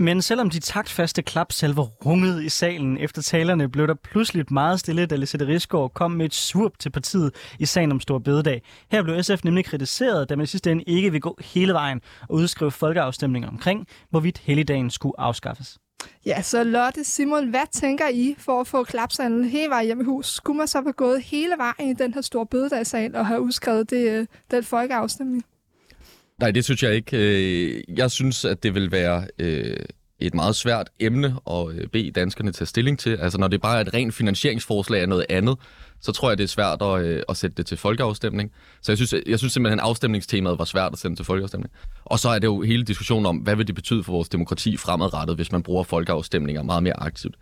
Men selvom de taktfaste klap selve rungede i salen efter talerne, blev der pludselig meget stille, da Lizette Risgaard kom med et surp til partiet i sagen om Stor Bødedag. Her blev S F nemlig kritiseret, da man i sidste ende ikke vil gå hele vejen og udskrive folkeafstemninger omkring, hvorvidt helligdagen skulle afskaffes. Ja, så Lotte, Simon, hvad tænker I for at få klapsanden hele vejen hjem i hus? Skulle man så have gået hele vejen i den her Store Bødedag-sag og have udskrevet det, den folkeafstemning? Nej, det synes jeg ikke. Jeg synes, at det vil være et meget svært emne at bede danskerne tage stilling til. Altså, når det bare er et rent finansieringsforslag af noget andet, så tror jeg, det er svært at, at sætte det til folkeafstemning. Så jeg synes, jeg synes simpelthen, at afstemningstemaet var svært at sende til folkeafstemning. Og så er det jo hele diskussionen om, hvad vil det betyde for vores demokrati fremadrettet, hvis man bruger folkeafstemninger meget mere aktivt.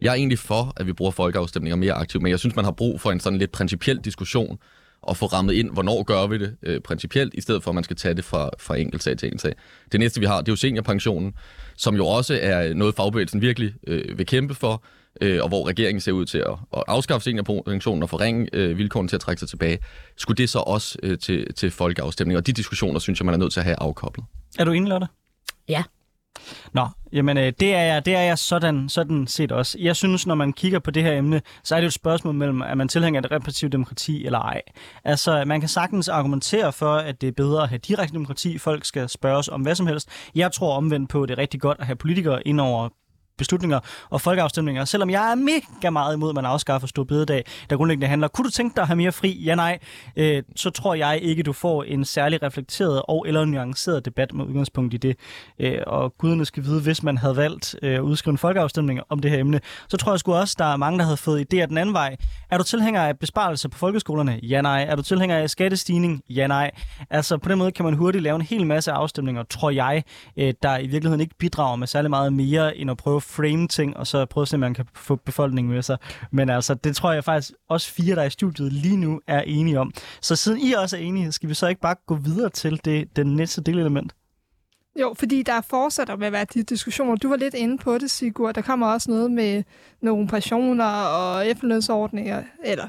Jeg er egentlig for, at vi bruger folkeafstemninger mere aktivt, men jeg synes, man har brug for en sådan lidt principiel diskussion, og få rammet ind, hvornår gør vi det øh, principielt, i stedet for, at man skal tage det fra, fra enkelt sag til enkelt sag. Det næste, vi har, det er jo seniorpensionen, som jo også er noget, fagbevægelsen virkelig øh, vil kæmpe for, øh, og hvor regeringen ser ud til at, at afskaffe seniorpensionen og forringe øh, vilkårene til at trække sig tilbage. Skulle det så også øh, til, til folkeafstemning? Og de diskussioner, synes jeg, man er nødt til at have afkoblet. Er du enig, Lotte? Ja. Nå, jamen det er jeg, det er jeg sådan, sådan set også. Jeg synes, når man kigger på det her emne, så er det jo et spørgsmål mellem, at man tilhænger et repræsentativt demokrati eller ej. Altså, man kan sagtens argumentere for, at det er bedre at have direkte demokrati. Folk skal spørges om hvad som helst. Jeg tror omvendt på, at det er rigtig godt at have politikere ind over beslutninger og folkeafstemninger. Selvom jeg er mega meget imod, at man afskaffer Stor Bededag, der grundlæggende handler, kunne du tænke dig at have mere fri? Ja, nej. Øh, så tror jeg ikke, du får en særlig reflekteret og eller nuanceret debat med udgangspunkt i det. Øh, og guderne skal vide, hvis man havde valgt øh, at udskrive en folkeafstemning om det her emne, så tror jeg sgu også, der er mange, der havde fået idéer den anden vej. Er du tilhænger af besparelser på folkeskolerne? Ja, nej. Er du tilhænger af skattestigning? Ja, nej. Altså, på den måde kan man hurtigt lave en hel masse afstemninger, tror jeg, øh, der i virkeligheden ikke bidrager med særlig meget mere, end at prøve frame ting, og så prøve at se, om man kan få befolkningen med sig. Men altså, det tror jeg faktisk også fire, der i studiet lige nu, er enige om. Så siden I også er enige, skal vi så ikke bare gå videre til det, den næste delelement? Jo, fordi der fortsætter med at være de diskussioner. Du var lidt inde på det, Sigurd. Der kommer også noget med nogle pensioner og efterlønsordninger, eller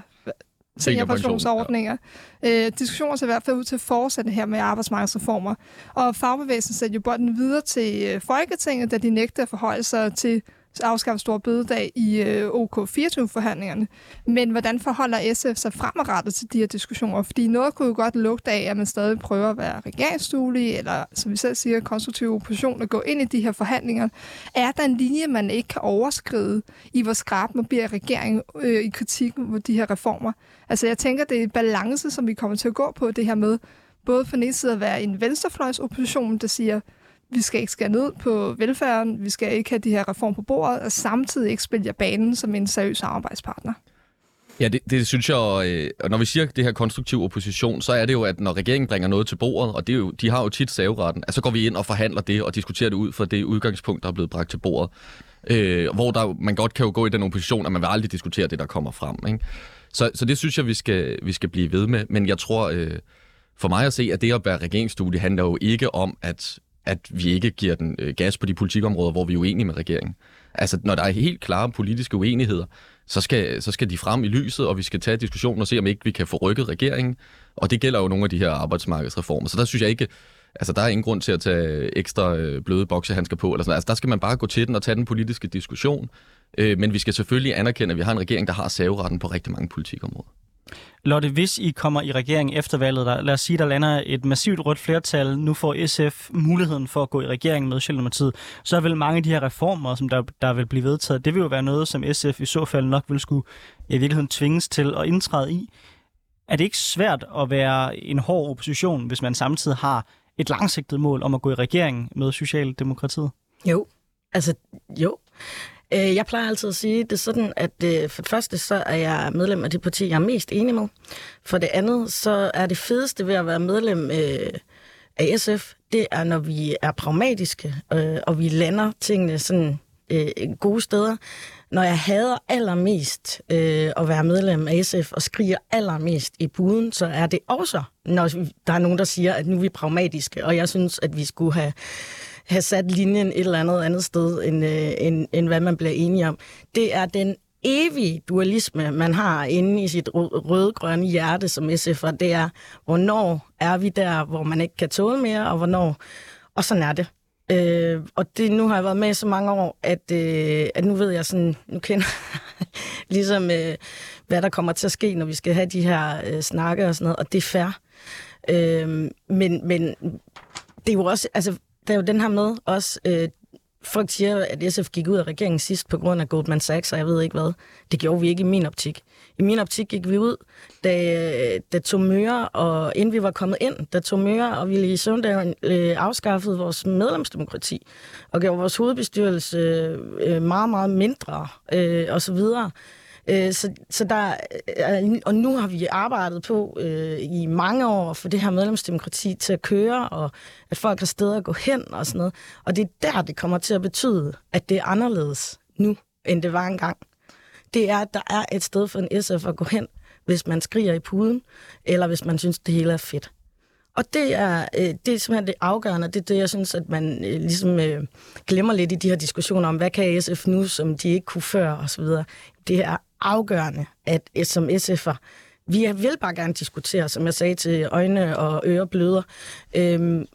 seniorpensionsordninger. Ja. Øh, diskussioner ser i hvert fald ud til at fortsætte her med arbejdsmarkedsreformer. Og fagbevægelsen sætter jo bolden videre til Folketinget, da de nægter at forholde sig til afskaffe Stor Bødedag i øh, O K fireogtyve-forhandlingerne. Men hvordan forholder S F sig fremadrettet til de her diskussioner? Fordi noget kunne jo godt lugte af, at man stadig prøver at være regeringsduelig, eller som vi selv siger, konstruktiv opposition at gå ind i de her forhandlinger. Er der en linje, man ikke kan overskride i, hvor skarp man bliver regeringen øh, i kritikken mod de her reformer? Altså jeg tænker, det er en balance, som vi kommer til at gå på det her med. Både for den ene side at være en venstrefløjsopposition, der siger, vi skal ikke skære ned på velfærden, vi skal ikke have de her reformer på bordet, og samtidig ikke spille jer banen som en seriøs samarbejdspartner. Ja, det, det synes jeg, og når vi siger det her konstruktiv opposition, så er det jo, at når regeringen bringer noget til bordet, og det er jo, de har jo tit saveretten, at så går vi ind og forhandler det og diskuterer det ud fra det udgangspunkt, der er blevet bragt til bordet. Øh, hvor der, man godt kan jo gå i den opposition, at man vil aldrig diskutere det, der kommer frem. Ikke? Så, så det synes jeg, vi skal, vi skal blive ved med. Men jeg tror, øh, for mig at se, at det at være regeringsstudie handler jo ikke om, at at vi ikke giver den gas på de politikområder, hvor vi er uenige med regeringen. Altså, når der er helt klare politiske uenigheder, så skal, så skal de frem i lyset, og vi skal tage diskussionen og se, om ikke vi kan få rykket regeringen. Og det gælder jo nogle af de her arbejdsmarkedsreformer. Så der synes jeg ikke, altså der er ingen grund til at tage ekstra bløde boksehandsker på. Eller sådan. Altså, der skal man bare gå til den og tage den politiske diskussion. Men vi skal selvfølgelig anerkende, at vi har en regering, der har saveretten på rigtig mange politikområder. Lotte, hvis I kommer i regering efter valget, der, lad os sige, der lander et massivt rødt flertal, nu får S F muligheden for at gå i regering med Socialdemokratiet, så vil mange af de her reformer, som der, der vil blive vedtaget, det vil jo være noget, som S F i så fald nok vil skulle i virkeligheden tvinges til at indtræde i. Er det ikke svært at være en hård opposition, hvis man samtidig har et langsigtet mål om at gå i regering med Socialdemokratiet? Jo, altså jo. Jeg plejer altid at sige, det er sådan, at for det første, så er jeg medlem af det parti, jeg er mest enig med. For det andet, så er det fedeste ved at være medlem af S F, det er, når vi er pragmatiske, og vi lander tingene sådan gode steder. Når jeg hader allermest at være medlem af S F og skriger allermest i buden, så er det også, når der er nogen, der siger, at nu er vi pragmatiske, og jeg synes, at vi skulle have... have sat linjen et eller andet andet sted, end, øh, end, end hvad man bliver enige om. Det er den evige dualisme, man har inde i sit rødgrønne hjerte som S F'er. Det er, hvornår er vi der, hvor man ikke kan tåle mere, og hvornår... Og sådan er det. Øh, og det, nu har jeg været med i så mange år, at, øh, at nu ved jeg sådan, nu kender ligesom, øh, hvad der kommer til at ske, når vi skal have de her øh, snakke og sådan noget, og det er fair. Øh, men, men det er jo også, altså, der er jo den her med også, øh, folk siger, at S F gik ud af regeringen sidst på grund af Goldman Sachs, og jeg ved ikke hvad. Det gjorde vi ikke i min optik. I min optik gik vi ud, da, da Tomøre, og inden vi var kommet ind, da Tomøre og Ville i Sønderjylland øh, afskaffede vores medlemsdemokrati, og gjorde vores hovedbestyrelse øh, meget, meget mindre, øh, og så videre. Øh, så, så der, øh, og nu har vi arbejdet på øh, i mange år for det her medlemsdemokrati til at køre, og at folk har steder at gå hen og sådan noget. Og det er der, det kommer til at betyde, at det er anderledes nu, end det var engang. Det er, at der er et sted for en S F at gå hen, hvis man skriger i puden, eller hvis man synes, det hele er fedt. Og det er, øh, det er simpelthen det afgørende, det er det, jeg synes, at man øh, ligesom øh, glemmer lidt i de her diskussioner om, hvad kan S F nu, som de ikke kunne før og så videre. Det er afgørende, at som S F'er, vi vil bare gerne diskutere, som jeg sagde, til øjne og ørebløder, øhm,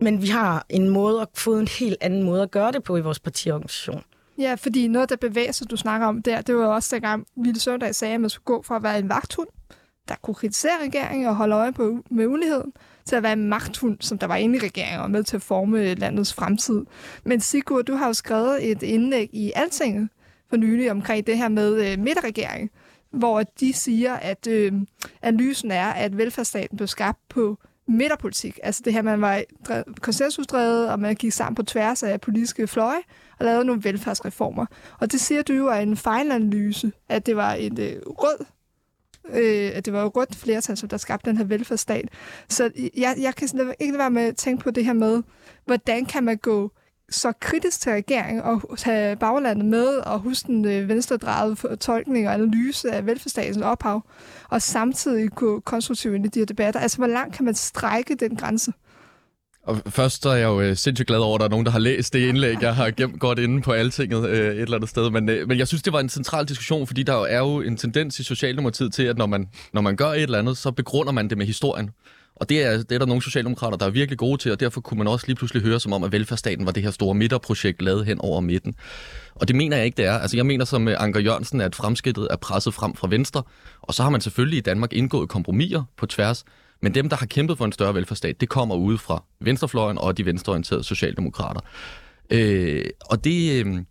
men vi har en måde at få en helt anden måde at gøre det på i vores partiorganisation. Ja, fordi noget, der bevæger sig, du snakker om der, det var jo også dengang, Vilde Søndag sagde, at man skulle gå fra at være en vagthund, der kunne kritisere regeringen og holde øje på med uligheden, til at være en magthund, som der var inde i regeringen og med til at forme landets fremtid. Men Sigurd, du har jo skrevet et indlæg i Altinget for nylig omkring det her med øh, midterregeringen, hvor de siger, at øh, analysen er, at velfærdsstaten blev skabt på midterpolitik. Altså det her, man var konsensusdrevet, og man gik sammen på tværs af politiske fløje og lavede nogle velfærdsreformer. Og det siger du jo er en fejlanalyse, at det var et øh, rød Øh, at det var jo rødt flertal, som der skabte den her velfærdsstat. Så jeg, jeg kan ikke være med at tænke på det her med, hvordan kan man gå så kritisk til regeringen og tage baglandet med og huske den øh, venstredrejede tolkning og analyse af velfærdsstatens ophav, og samtidig gå konstruktivt ind i de her debatter. Altså, hvor langt kan man strække den grænse? Og først så er jeg jo sindssygt glad over, at der er nogen, der har læst det indlæg, jeg har gemt godt inde på Altinget et eller andet sted. Men, men jeg synes, det var en central diskussion, fordi der er jo en tendens i Socialdemokratiet til, at når man, når man gør et eller andet, så begrunder man det med historien. Og det er, det er der nogle socialdemokrater, der er virkelig gode til, og derfor kunne man også lige pludselig høre som om, at velfærdsstaten var det her store midterprojekt lavet hen over midten. Og det mener jeg ikke, det er. Altså jeg mener som Anker Jørgensen, at fremskridtet er presset frem fra venstre, og så har man selvfølgelig i Danmark indgået kompromiser på tværs. Men dem, der har kæmpet for en større velfærdsstat, det kommer ude fra venstrefløjen og de venstreorienterede socialdemokrater. Øh, og det, det er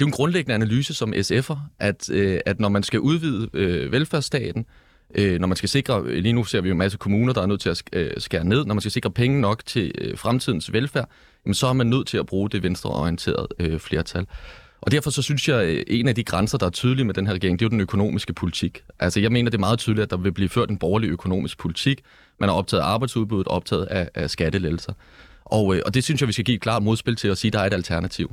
jo en grundlæggende analyse som S F'er, at, at når man skal udvide øh, velfærdsstaten, øh, når man skal sikre, lige nu ser vi jo en masse kommuner, der er nødt til at skære ned, når man skal sikre penge nok til fremtidens velfærd, jamen så er man nødt til at bruge det venstreorienterede øh, flertal. Og derfor så synes jeg, at en af de grænser, der er tydelige med den her regering, det er jo den økonomiske politik. Altså jeg mener, det er meget tydeligt, at der vil blive ført en borgerlig økonomisk politik. Man har optaget arbejdsudbuddet, optaget af, af skattelettelser. Og, øh, og det synes jeg, vi skal give et klart modspil til at sige, at der er et alternativ.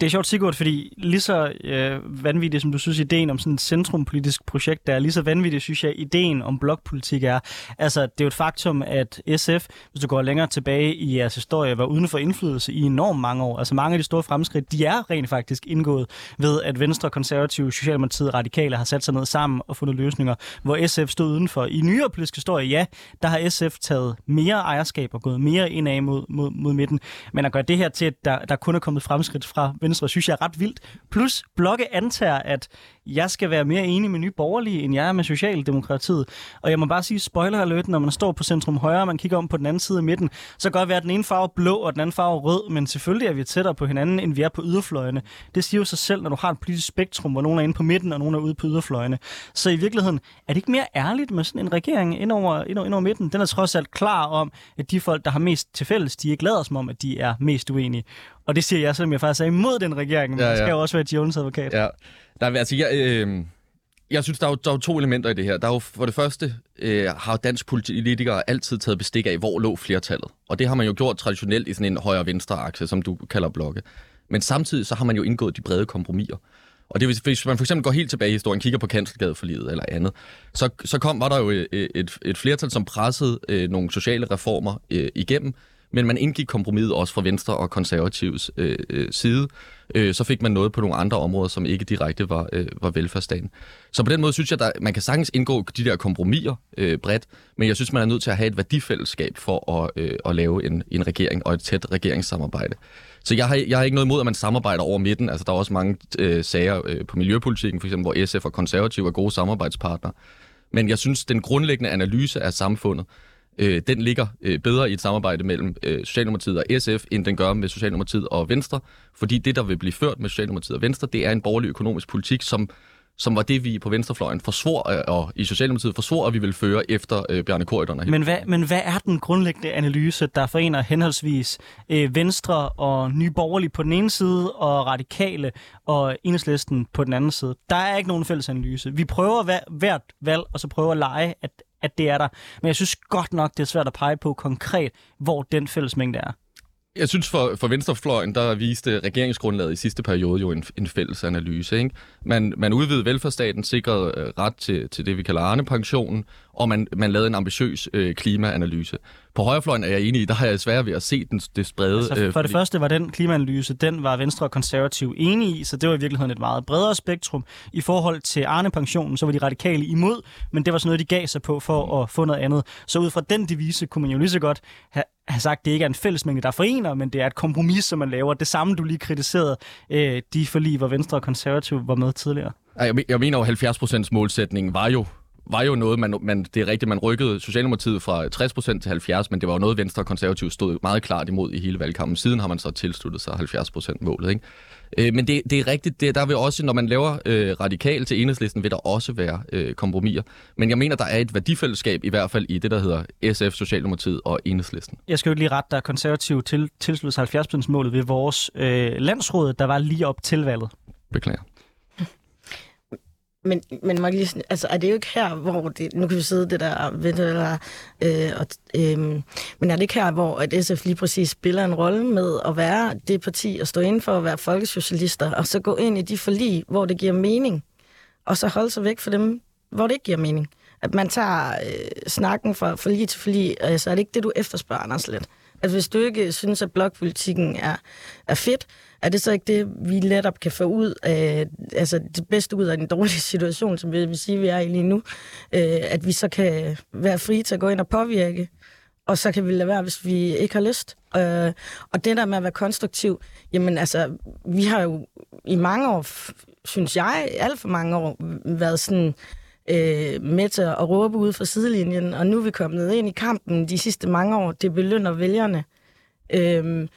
Det er sjovt, Sigurd, fordi lige så øh, vanvittigt, som du synes, ideen om sådan et centrumpolitisk projekt der er, lige så vanvittigt, synes jeg, ideen om blokpolitik er. Altså, det er jo et faktum, at S F, hvis du går længere tilbage i jeres historie, var uden for indflydelse i enormt mange år. Altså, mange af de store fremskridt, de er rent faktisk indgået ved, at Venstre, Konservative, Socialdemokratiet og Radikale har sat sig ned sammen og fundet løsninger, hvor S F stod udenfor. I nyere politisk historie, ja, der har S F taget mere ejerskab og gået mere indad mod, mod, mod midten. Men at gøre det her til, at der, der kun er kommet fremskridt fra Venstre, synes jeg er ret vildt. Plus Blokke antager, at jeg skal være mere enig med Nye Borgerlige, end jeg er med Socialdemokratiet. Og jeg må bare sige, spoiler alert, når man står på centrum højre, og man kigger om på den anden side i midten, så kan det godt være, at den ene farve er blå, og den anden farve er rød, men selvfølgelig er vi tættere på hinanden, end vi er på yderfløjene. Det siger jo sig selv, når du har et politisk spektrum, hvor nogen er inde på midten, og nogen er ude på yderfløjene. Så i virkeligheden, er det ikke mere ærligt med sådan en regering ind over, ind over, ind over midten? Den er trods alt klar om, at de folk, der har mest til fælles, de ikke lader som om, at de er mest uenige. Og det siger jeg, selvom jeg faktisk er imod den regering, men ja, ja. Jeg skal jo også være djævelens advokat. Ja. Der, altså, jeg, øh, jeg synes, der er, jo, der er jo to elementer i det her. Der er jo, for det første øh, har dansk politikere altid taget bestik af, hvor lå flertallet. Og det har man jo gjort traditionelt i sådan en højre-venstre-akse, som du kalder blokke. Men samtidig så har man jo indgået de brede kompromiser. Og det, hvis man for eksempel går helt tilbage i historien, kigger på Kanselgadeforliget eller andet, så, så kom, var der jo et, et, et flertal, som pressede øh, nogle sociale reformer øh, igennem, men man indgik kompromiset også fra Venstre og Konservatives øh, side. Øh, så fik man noget på nogle andre områder, som ikke direkte var, øh, var velfærdsstaten. Så på den måde synes jeg, at man kan sagtens indgå de der kompromiser øh, bredt, men jeg synes, man er nødt til at have et værdifællesskab for at, øh, at lave en, en regering og et tæt regeringssamarbejde. Så jeg har, jeg har ikke noget imod, at man samarbejder over midten. Altså, der er også mange øh, sager øh, på miljøpolitikken, for eksempel, hvor S F og Konservative er gode samarbejdspartnere. Men jeg synes, den grundlæggende analyse af samfundet, øh, den ligger øh, bedre i et samarbejde mellem øh, Socialdemokratiet og S F, end den gør med Socialdemokratiet og Venstre. Fordi det, der vil blive ført med Socialdemokratiet og Venstre, det er en borgerlig økonomisk politik, som, som var det, vi på venstrefløjen forsvor, øh, og i Socialdemokratiet forsvor, at vi vil føre efter øh, Bjarne Corydon. Men hvad, men hvad er den grundlæggende analyse, der forener henholdsvis øh, Venstre og Nye Borgerlige på den ene side, og Radikale og Enhedslisten på den anden side? Der er ikke nogen fælles analyse. Vi prøver hver, hvert valg, og så prøver at lege, at at det er der. Men jeg synes godt nok, det er svært at pege på konkret, hvor den fællesmængde er. Jeg synes for, for venstrefløjen, der viste regeringsgrundlaget i sidste periode jo en, en fælles analyse. Ikke? Man, man udvidede velfærdsstaten, sikrede ret til, til det, vi kalder Arne-pensionen, og man, man lavede en ambitiøs øh, klimaanalyse. På højrefløjen er jeg enig i, der har jeg svært ved at se den, det sprede. Altså, for øh, fordi... det første var den klimaanalyse, den var Venstre og Konservative enige i, så det var i virkeligheden et meget bredere spektrum. I forhold til Arne-pensionen, så var de radikale imod, men det var sådan noget, de gav sig på for at få noget andet. Så ud fra den devise kunne man jo lige så godt have, have sagt, at det ikke er en fællesmængde, der forener, men det er et kompromis, som man laver. Det samme, du lige kritiserede, øh, de forlig, hvor Venstre og Konservative var med tidligere. Jeg mener jo, halvfjerds procents målsætningen var jo var jo noget, man, man, det er rigtigt, man rykkede Socialdemokratiet fra tres procent til halvfjerds procent, men det var jo noget, Venstre og Konservative stod meget klart imod i hele valgkampen. Siden har man så tilsluttet sig halvfjerds procent målet, ikke? Øh, men det, det er rigtigt, det, der vil også, når man laver øh, radikal til Enhedslisten, vil der også være øh, kompromiser. Men jeg mener, der er et værdifællesskab, i hvert fald i det, der hedder S F, Socialdemokratiet og Enhedslisten. Jeg skal jo lige rette, der Konservative til, tilsluttede sig halvfjerds procent målet ved vores øh, landsråd, der var lige op til valget. Beklager. Men, men man lige, altså, er det jo ikke her, hvor det, nu kan vi sidde det der, ved det der øh, og, øh, men er det ikke her, hvor at S F lige præcis spiller en rolle med at være det parti og stå inden for at være folkesocialister, og så gå ind i de forlig, hvor det giver mening, og så holde sig væk fra dem, hvor det ikke giver mening? At man tager øh, snakken fra forlig til forlig, så altså, er det ikke det, du efterspørger, Anders, lidt? Altså, hvis du ikke synes, at blokpolitikken er, er fedt, er det så ikke det, vi letop kan få ud af, altså det bedste ud af den dårlige situation, som vi vil sige, vi er i lige nu, øh, at vi så kan være frie til at gå ind og påvirke, og så kan vi lade være, hvis vi ikke har lyst. Øh, og det der med at være konstruktiv, jamen altså, vi har jo i mange år, synes jeg, alt for mange år, været sådan øh, med til at råbe ud fra sidelinjen, og nu er vi kommet ind i kampen de sidste mange år, det belønner vælgerne. Øh,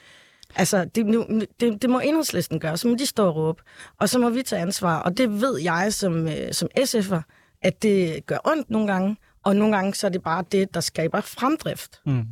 Altså, det, nu, det, det må Enhedslisten gøre, så må de stå og råbe, og så må vi tage ansvar. Og det ved jeg som, øh, som S F'er, at det gør ondt nogle gange, og nogle gange så er det bare det, der skaber fremdrift. Mm.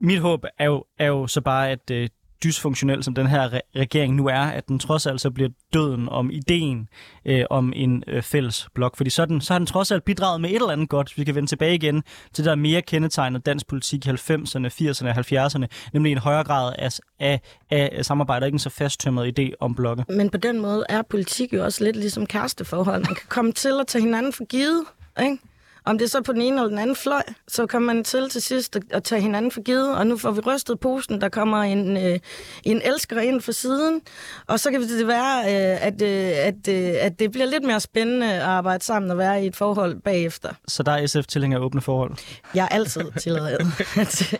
Mit håb er jo, er jo så bare, at øh, dysfunktionel som den her re- regering nu er, at den trods alt så bliver døden om ideen øh, om en øh, fælles blok. Fordi så, den, så har den trods alt bidraget med et eller andet godt, hvis vi kan vende tilbage igen til det, der mere kendetegnet dansk politik i halvfemserne, firserne og halvfjerdserne, nemlig en højere grad af, af, af samarbejde og ikke en så fasttømret idé om blokke. Men på den måde er politik jo også lidt ligesom kæresteforhold. Man kan komme til at tage hinanden for givet, ikke? Om det er så på den ene eller den anden fløj, så kommer man til til sidst at tage hinanden for givet, og nu får vi rystet posen, der kommer en, øh, en elsker ind for siden, og så kan det være, øh, at, øh, at, øh, at det bliver lidt mere spændende at arbejde sammen og være i et forhold bagefter. Så der er S F tilhænger af åbne forhold? Jeg er altid tilhænger.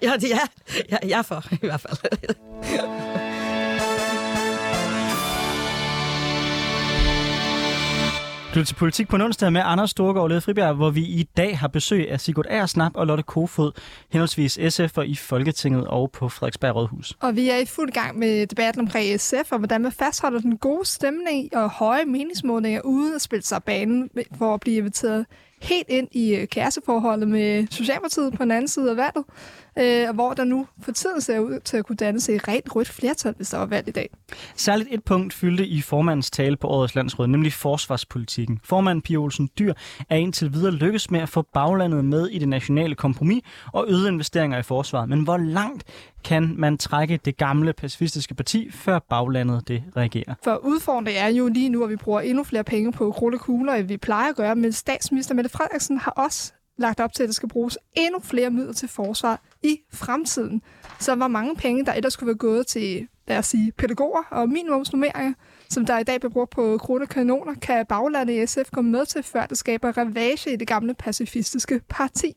Ja, det er jeg, jeg er for, i hvert fald. Du er til Politik på en onsdag med Anders Storgård og Lea Fridberg, hvor vi i dag har besøg af Sigurd Agersnap og Lotte Kofoed, henholdsvis S F'er i Folketinget og på Frederiksberg Rådhus. Og vi er i fuld gang med debatten omkring S F, og hvordan man fastholder den gode stemning og høje meningsmålinger uden at spille sig af banen for at blive inviteret helt ind i kæresteforholdet med Socialdemokratiet på den anden side af valget, øh, hvor der nu for tiden ser ud til at kunne danne sig et rent rødt flertal, hvis der var valg i dag. Særligt et punkt fyldte i formandens tale på årets landsråd, nemlig forsvarspolitikken. Formanden Pia Olsen Dyr er indtil videre lykkes med at få baglandet med i det nationale kompromis og øgede investeringer i forsvaret. Men hvor langt kan man trække det gamle pacifistiske parti, før baglandet det reagerer? For udfordringen er jo lige nu, at vi bruger endnu flere penge på krudt og kugler, end vi plejer at gøre, men statsminister Mette Frederiksen har også lagt op til, at der skal bruges endnu flere midler til forsvar i fremtiden. Så hvor mange penge, der ellers skulle være gået til, lad os sige, pædagoger og minimumsnormeringer, som der i dag bliver brugt på krudt og kanoner, kan baglandet i S F komme med til, før det skaber ravage i det gamle pacifistiske parti.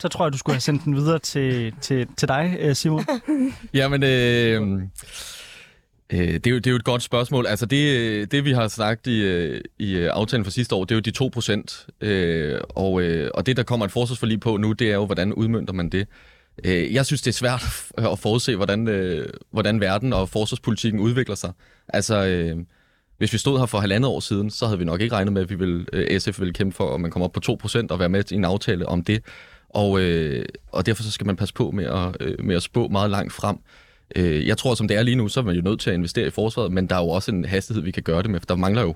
Så tror jeg, du skulle have sendt den videre til, til, til dig, Simon. Jamen, øh, øh, det, er jo, det er jo et godt spørgsmål. Altså, det, det vi har snakket i, i aftalen for sidste år, det er jo de to procent. Øh, og, øh, og det, der kommer et forsvarsforlig på nu, det er jo, hvordan udmønter man det. Øh, jeg synes, det er svært at forudse, hvordan, øh, hvordan verden og forsvarspolitikken udvikler sig. Altså, øh, hvis vi stod her for halvandet år siden, så havde vi nok ikke regnet med, at vi ville, øh, S F ville kæmpe for, at man kommer op på to procent og være med i en aftale om det. Og, øh, og derfor så skal man passe på med at, øh, med at spå meget langt frem. Øh, jeg tror, som det er lige nu, så er man jo nødt til at investere i forsvaret, men der er jo også en hastighed, vi kan gøre det med, for der mangler jo,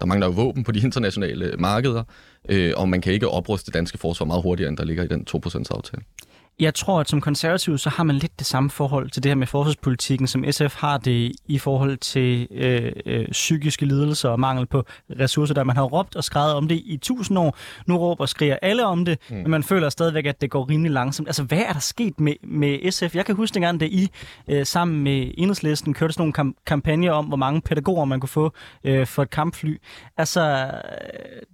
der mangler jo våben på de internationale markeder, øh, og man kan ikke opruste det danske forsvar meget hurtigere, end der ligger i den to procent-aftale. Jeg tror, at som konservativ, så har man lidt det samme forhold til det her med forsvarspolitikken, som S F har det i forhold til øh, øh, psykiske lidelser og mangel på ressourcer, der man har råbt og skreget om det i tusind år. Nu råber og skriger alle om det, mm. men man føler stadigvæk, at det går rimelig langsomt. Altså, hvad er der sket med, med S F? Jeg kan huske dengang, da I øh, sammen med Enhedslisten kørte sådan nogle kam- kampagner om, hvor mange pædagoger man kunne få øh, for et kampfly. Altså,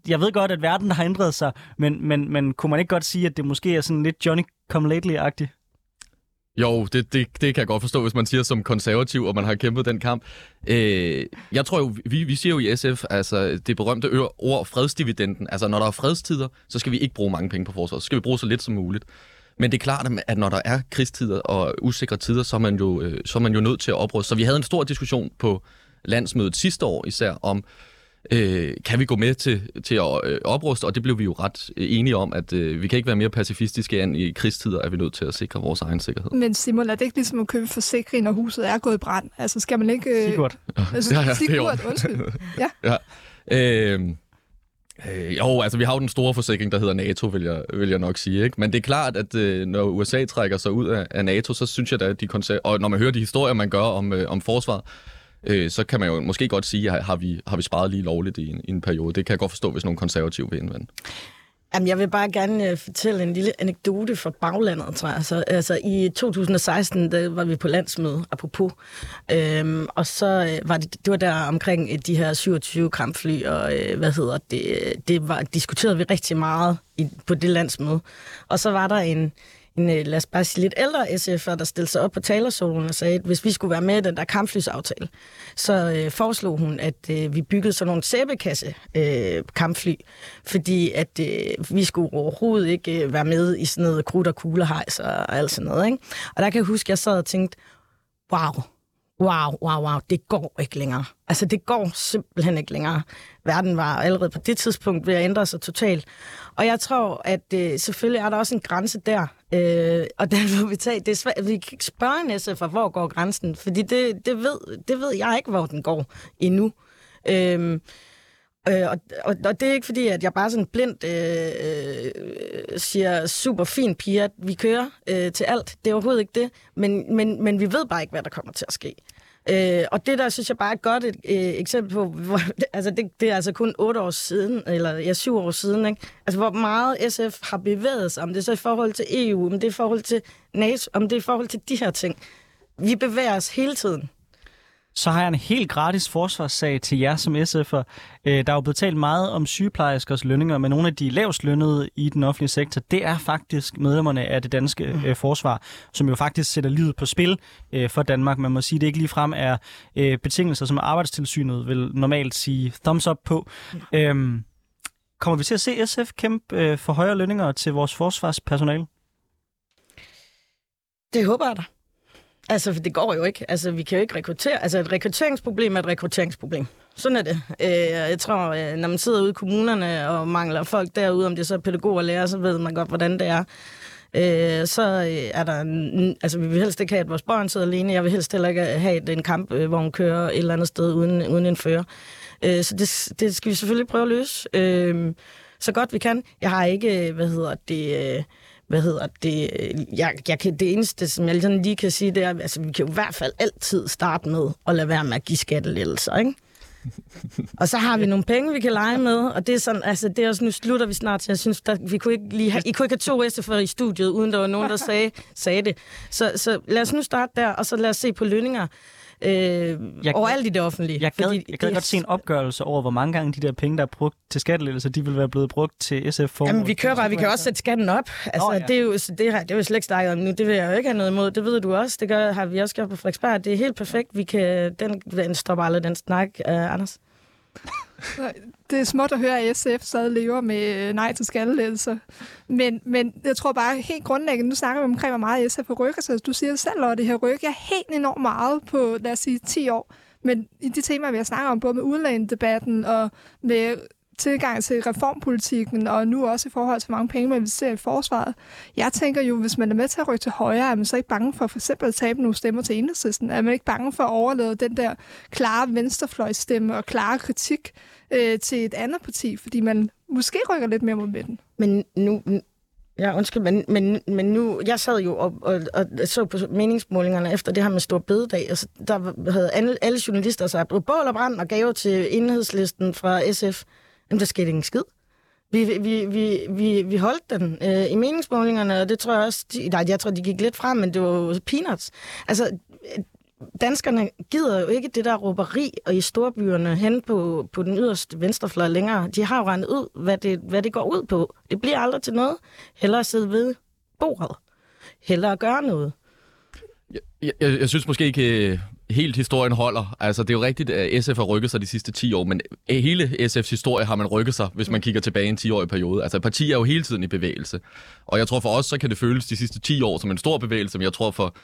jeg ved godt, at verden har ændret sig, men, men, men kunne man ikke godt sige, at det måske er sådan lidt Johnny Come lately-agtigt? Jo, det, det, det kan jeg godt forstå, hvis man siger som konservativ, og man har kæmpet den kamp. Øh, jeg tror jo, vi, vi siger jo i S F, altså det berømte ord fredsdividenden. Altså når der er fredstider, så skal vi ikke bruge mange penge på forsvaret. Så skal vi bruge så lidt som muligt. Men det er klart, at når der er krigstider og usikre tider, så er man jo, så er man jo nødt til at opruste. Så vi havde en stor diskussion på landsmødet sidste år især om, Øh, kan vi gå med til, til at øh, opruste, og det blev vi jo ret enige om, at øh, vi kan ikke være mere pacifistiske end i krigstider, er vi nødt til at sikre vores egen sikkerhed. Men Simon, er det ikke ligesom at købe forsikring, når huset er gået i brand? Altså skal man ikke... Øh... Sigurd. Altså, ja, ja, Sigurd, undskyld. Ja. Ja. Øh, øh, jo, altså vi har jo den store forsikring, der hedder NATO, vil jeg, vil jeg nok sige. Ikke? Men det er klart, at øh, når U S A trækker sig ud af, af NATO, så synes jeg da, at de konser... og når man hører de historier, man gør om, øh, om forsvaret, så kan man jo måske godt sige, at har vi, har vi sparet lige lovligt i en, i en periode. Det kan jeg godt forstå, hvis nogle konservative vil indvende. Jamen, jeg vil bare gerne fortælle en lille anekdote fra baglandet, tror jeg. Så, altså, i to tusind og seksten, der var vi på landsmøde, apropos. Øhm, og så var det, det var der omkring de her syvogtyve kampfly, og hvad hedder det, det var, diskuterede vi rigtig meget i, på det landsmøde. Og så var der en... en, lad os bare sige lidt ældre S F'er, der stillede sig op på talerstolen og sagde, at hvis vi skulle være med i den der kampflys-aftale, så øh, foreslog hun, at øh, vi byggede sådan nogle sæbekasse-kampfly, øh, fordi at øh, vi skulle overhovedet ikke øh, være med i sådan noget krudt og kuglehejs og, og alt sådan noget. Ikke? Og der kan jeg huske, at jeg sad og tænkte, wow, wow, wow, wow, det går ikke længere. Altså, det går simpelthen ikke længere. Verden var allerede på det tidspunkt ved at ændre sig totalt. Og jeg tror, at øh, selvfølgelig er der også en grænse der, øh, og den må vi tage. Det er svært. Vi kan ikke spørge en S F'er, hvor går grænsen, fordi det, det, ved, det ved jeg ikke, hvor den går endnu. Øh, øh, og, og, og det er ikke fordi, at jeg bare sådan blindt øh, øh, siger, super fin piger, at vi kører øh, til alt. Det er overhovedet ikke det, men, men, men vi ved bare ikke, hvad der kommer til at ske. Øh, og det der, synes jeg bare er et godt et, øh, eksempel på, hvor, altså det, det er altså kun otte år siden, eller ja, syv år siden, ikke? Altså hvor meget S F har bevæget sig, om det er så i forhold til E U, om det er i forhold til NATO, om det er i forhold til de her ting. Vi bevæger os hele tiden. Så har jeg en helt gratis forsvarssag til jer som S F'er. Der er jo blevet talt meget om sygeplejerskers lønninger, men nogle af de lavest lønnede i den offentlige sektor, det er faktisk medlemmerne af det danske mm. forsvar, som jo faktisk sætter livet på spil for Danmark. Man må sige, at det ikke ligefrem er betingelser, som Arbejdstilsynet vil normalt sige thumbs up på. Mm. Øhm, kommer vi til at se S F kæmpe for højere lønninger til vores forsvarspersonale? Det håber jeg da. Altså, for det går jo ikke. Altså, vi kan jo ikke rekruttere. Altså, et rekrutteringsproblem er et rekrutteringsproblem. Sådan er det. Øh, jeg tror, når man sidder ude i kommunerne og mangler folk derude, om det så er pædagoger og lærere, så ved man godt, hvordan det er. Øh, så er der... En, altså, vi vil helst ikke have, at vores børn sidder alene. Jeg vil helst heller ikke have at en kamp, hvor hun kører et eller andet sted uden, uden en fører. Øh, så det, det skal vi selvfølgelig prøve at løse. Øh, så godt vi kan. Jeg har ikke... Hvad hedder det... Hvad hedder det? Jeg, jeg kan, det eneste, som jeg sådan lige kan sige, det er, at altså, vi kan jo i hvert fald altid starte med at lade være med at give skattelettelser, ikke? Og så har vi nogle penge, vi kan lege med, og det er sådan, altså det er også, nu slutter vi snart, så jeg synes, der, vi kunne ikke lige have, I kunne ikke have to S F'er i studiet, uden der var nogen, der sagde, sagde det. Så, så lad os nu starte der, og så lad os se på lønninger. Øh, overalt i det offentlige. Jeg gad, fordi, jeg gad yes. godt se en opgørelse over, hvor mange gange de der penge, der er brugt til skattelettelser, de vil være blevet brugt til S F-formål. Jamen, vi kører bare, vi kan også sætte skatten op. Altså, Nå, ja. det, er jo, det, her, det er jo slet ikke snakket om nu. Det vil jeg jo ikke have noget imod. Det ved du også. Det gør, har vi også gjort på Frederiksberg. Det er helt perfekt. Vi kan, den, den stopper aldrig, den snak, uh, Anders. Det er småt at høre, at S F stadig lever med nej til skattelettelser. Men, men jeg tror bare helt grundlæggende, nu snakker vi omkring, hvor meget S F rykker sig. Du siger selv, at det her rykker helt enormt meget på, lad os sige, ti år. Men i de temaer, vi har snakket om, både med udlændedebatten og med tilgang til reformpolitikken, og nu også i forhold til, hvor mange penge man investerer i forsvaret. Jeg tænker jo, hvis man er med til at rykke til højre, er man så ikke bange for for eksempel at tabe nogle stemmer til Enhedslisten? Er man ikke bange for at overlade den der klare venstrefløjsstemme og klare kritik øh, til et andet parti, fordi man måske rykker lidt mere mod midten? Men nu... Ja, undskyld, men, men, men nu... Jeg sad jo og, og, og så på meningsmålingerne efter det her med Stor Bødedag, og så, der havde alle journalister sagt bål og brand og gave til Enhedslisten fra S F. Jamen, der skete ingen skid. Vi, vi, vi, vi, vi holdt den øh, i meningsmålingerne, og det tror jeg også... De, nej, jeg tror, de gik lidt frem, men det var jo peanuts. Altså, danskerne gider jo ikke det der råberi og i storbyerne hen på, på den yderste venstrefløj længere. De har jo regnet ud, hvad det, hvad det går ud på. Det bliver aldrig til noget. Hellere sidde ved bordet. Hellere gøre noget. Jeg, jeg, jeg synes måske ikke... Helt historien holder. Altså, det er jo rigtigt, at S F har rykket sig de sidste ti år, men hele S F's historie har man rykket sig, hvis man kigger tilbage i en ti-årig periode. Altså, partier er jo hele tiden i bevægelse. Og jeg tror for os, så kan det føles de sidste ti år som en stor bevægelse, men jeg tror for,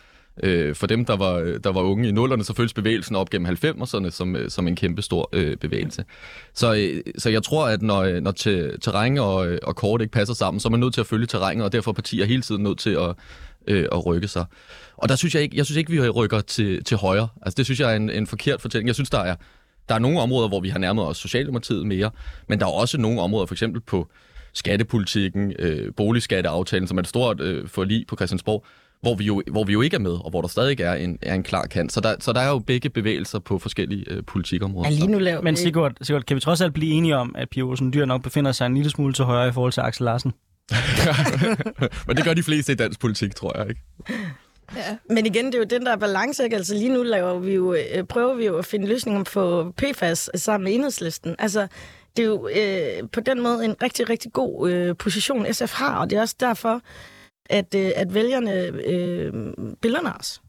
øh, for dem, der var, der var unge i nullerne, så føles bevægelsen op gennem halvfemserne som, som en kæmpe stor øh, bevægelse. Så, øh, så jeg tror, at når, når te, terræn og, og kort ikke passer sammen, så er man nødt til at følge terrænet, og derfor er partier hele tiden nødt til at og rykke sig. Og der synes jeg ikke, jeg synes ikke, vi rykker til, til højre. Altså det synes jeg er en, en forkert fortælling. Jeg synes, der er, der er nogle områder, hvor vi har nærmet os Socialdemokratiet mere, men der er også nogle områder, for eksempel på skattepolitikken, øh, boligskatteaftalen, som er et stort øh, forlig på Christiansborg, hvor vi, jo, hvor vi jo ikke er med, og hvor der stadig er en, er en klar kant. Så der, så der er jo begge bevægelser på forskellige øh, politikområder. Ja, lige nu laver... Men Sigurd, Sigurd, kan vi trods alt blive enige om, at Pia Olsen Dyr nok befinder sig en lille smule til højre i forhold til Axel Larsen? Men det gør de fleste i dansk politik, tror jeg, ikke? Ja. Men igen, det er jo den der balance, ikke? Altså lige nu laver vi jo, prøver vi jo at finde løsninger på P F A S sammen med Enhedslisten. Altså, det er jo øh, på den måde en rigtig, rigtig god øh, position, S F har, og det er også derfor, at, øh, at vælgerne øh, belønner os.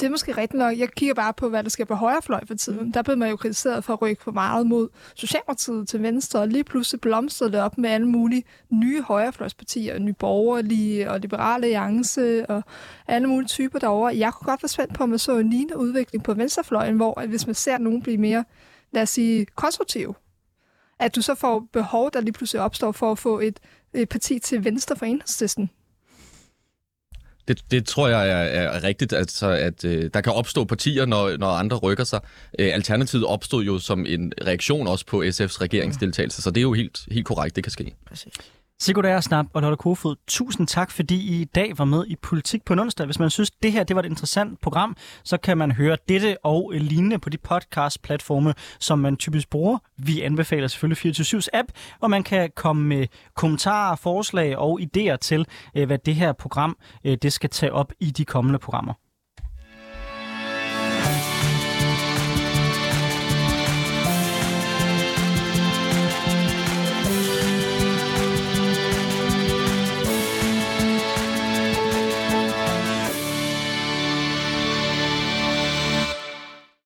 Det er måske rigtigt nok. Jeg kigger bare på, hvad der sker på højrefløj for tiden. Der blev man jo kritiseret for at rykke for meget mod Socialdemokratiet til venstre, og lige pludselig blomstrede det op med alle mulige nye højrefløjspartier, Nye Borgerlige og Liberale Alliance og alle mulige typer derovre. Jeg kunne godt være spændt på, at man så en lignende udvikling på venstrefløjen, hvor at hvis man ser nogen blive mere, lad os sige, konstruktiv, at du så får behov, der lige pludselig opstår for at få et, et parti til venstre for Enhedslisten. Det, det tror jeg er, er rigtigt, altså, at øh, der kan opstå partier, når, når andre rykker sig. Øh, Alternativet opstod jo som en reaktion også på S F's regeringsdeltagelse, så det er jo helt, helt korrekt, det kan ske. Præcis. Sigurd Agersnap og Lotte Kofoed, tusind tak, fordi I i dag var med i Politik på en onsdag. Hvis man synes, det her det var et interessant program, så kan man høre dette og lignende på de podcast-platforme, som man typisk bruger. Vi anbefaler selvfølgelig fireogtyve syv's app, hvor man kan komme med kommentarer, forslag og idéer til, hvad det her program det skal tage op i de kommende programmer.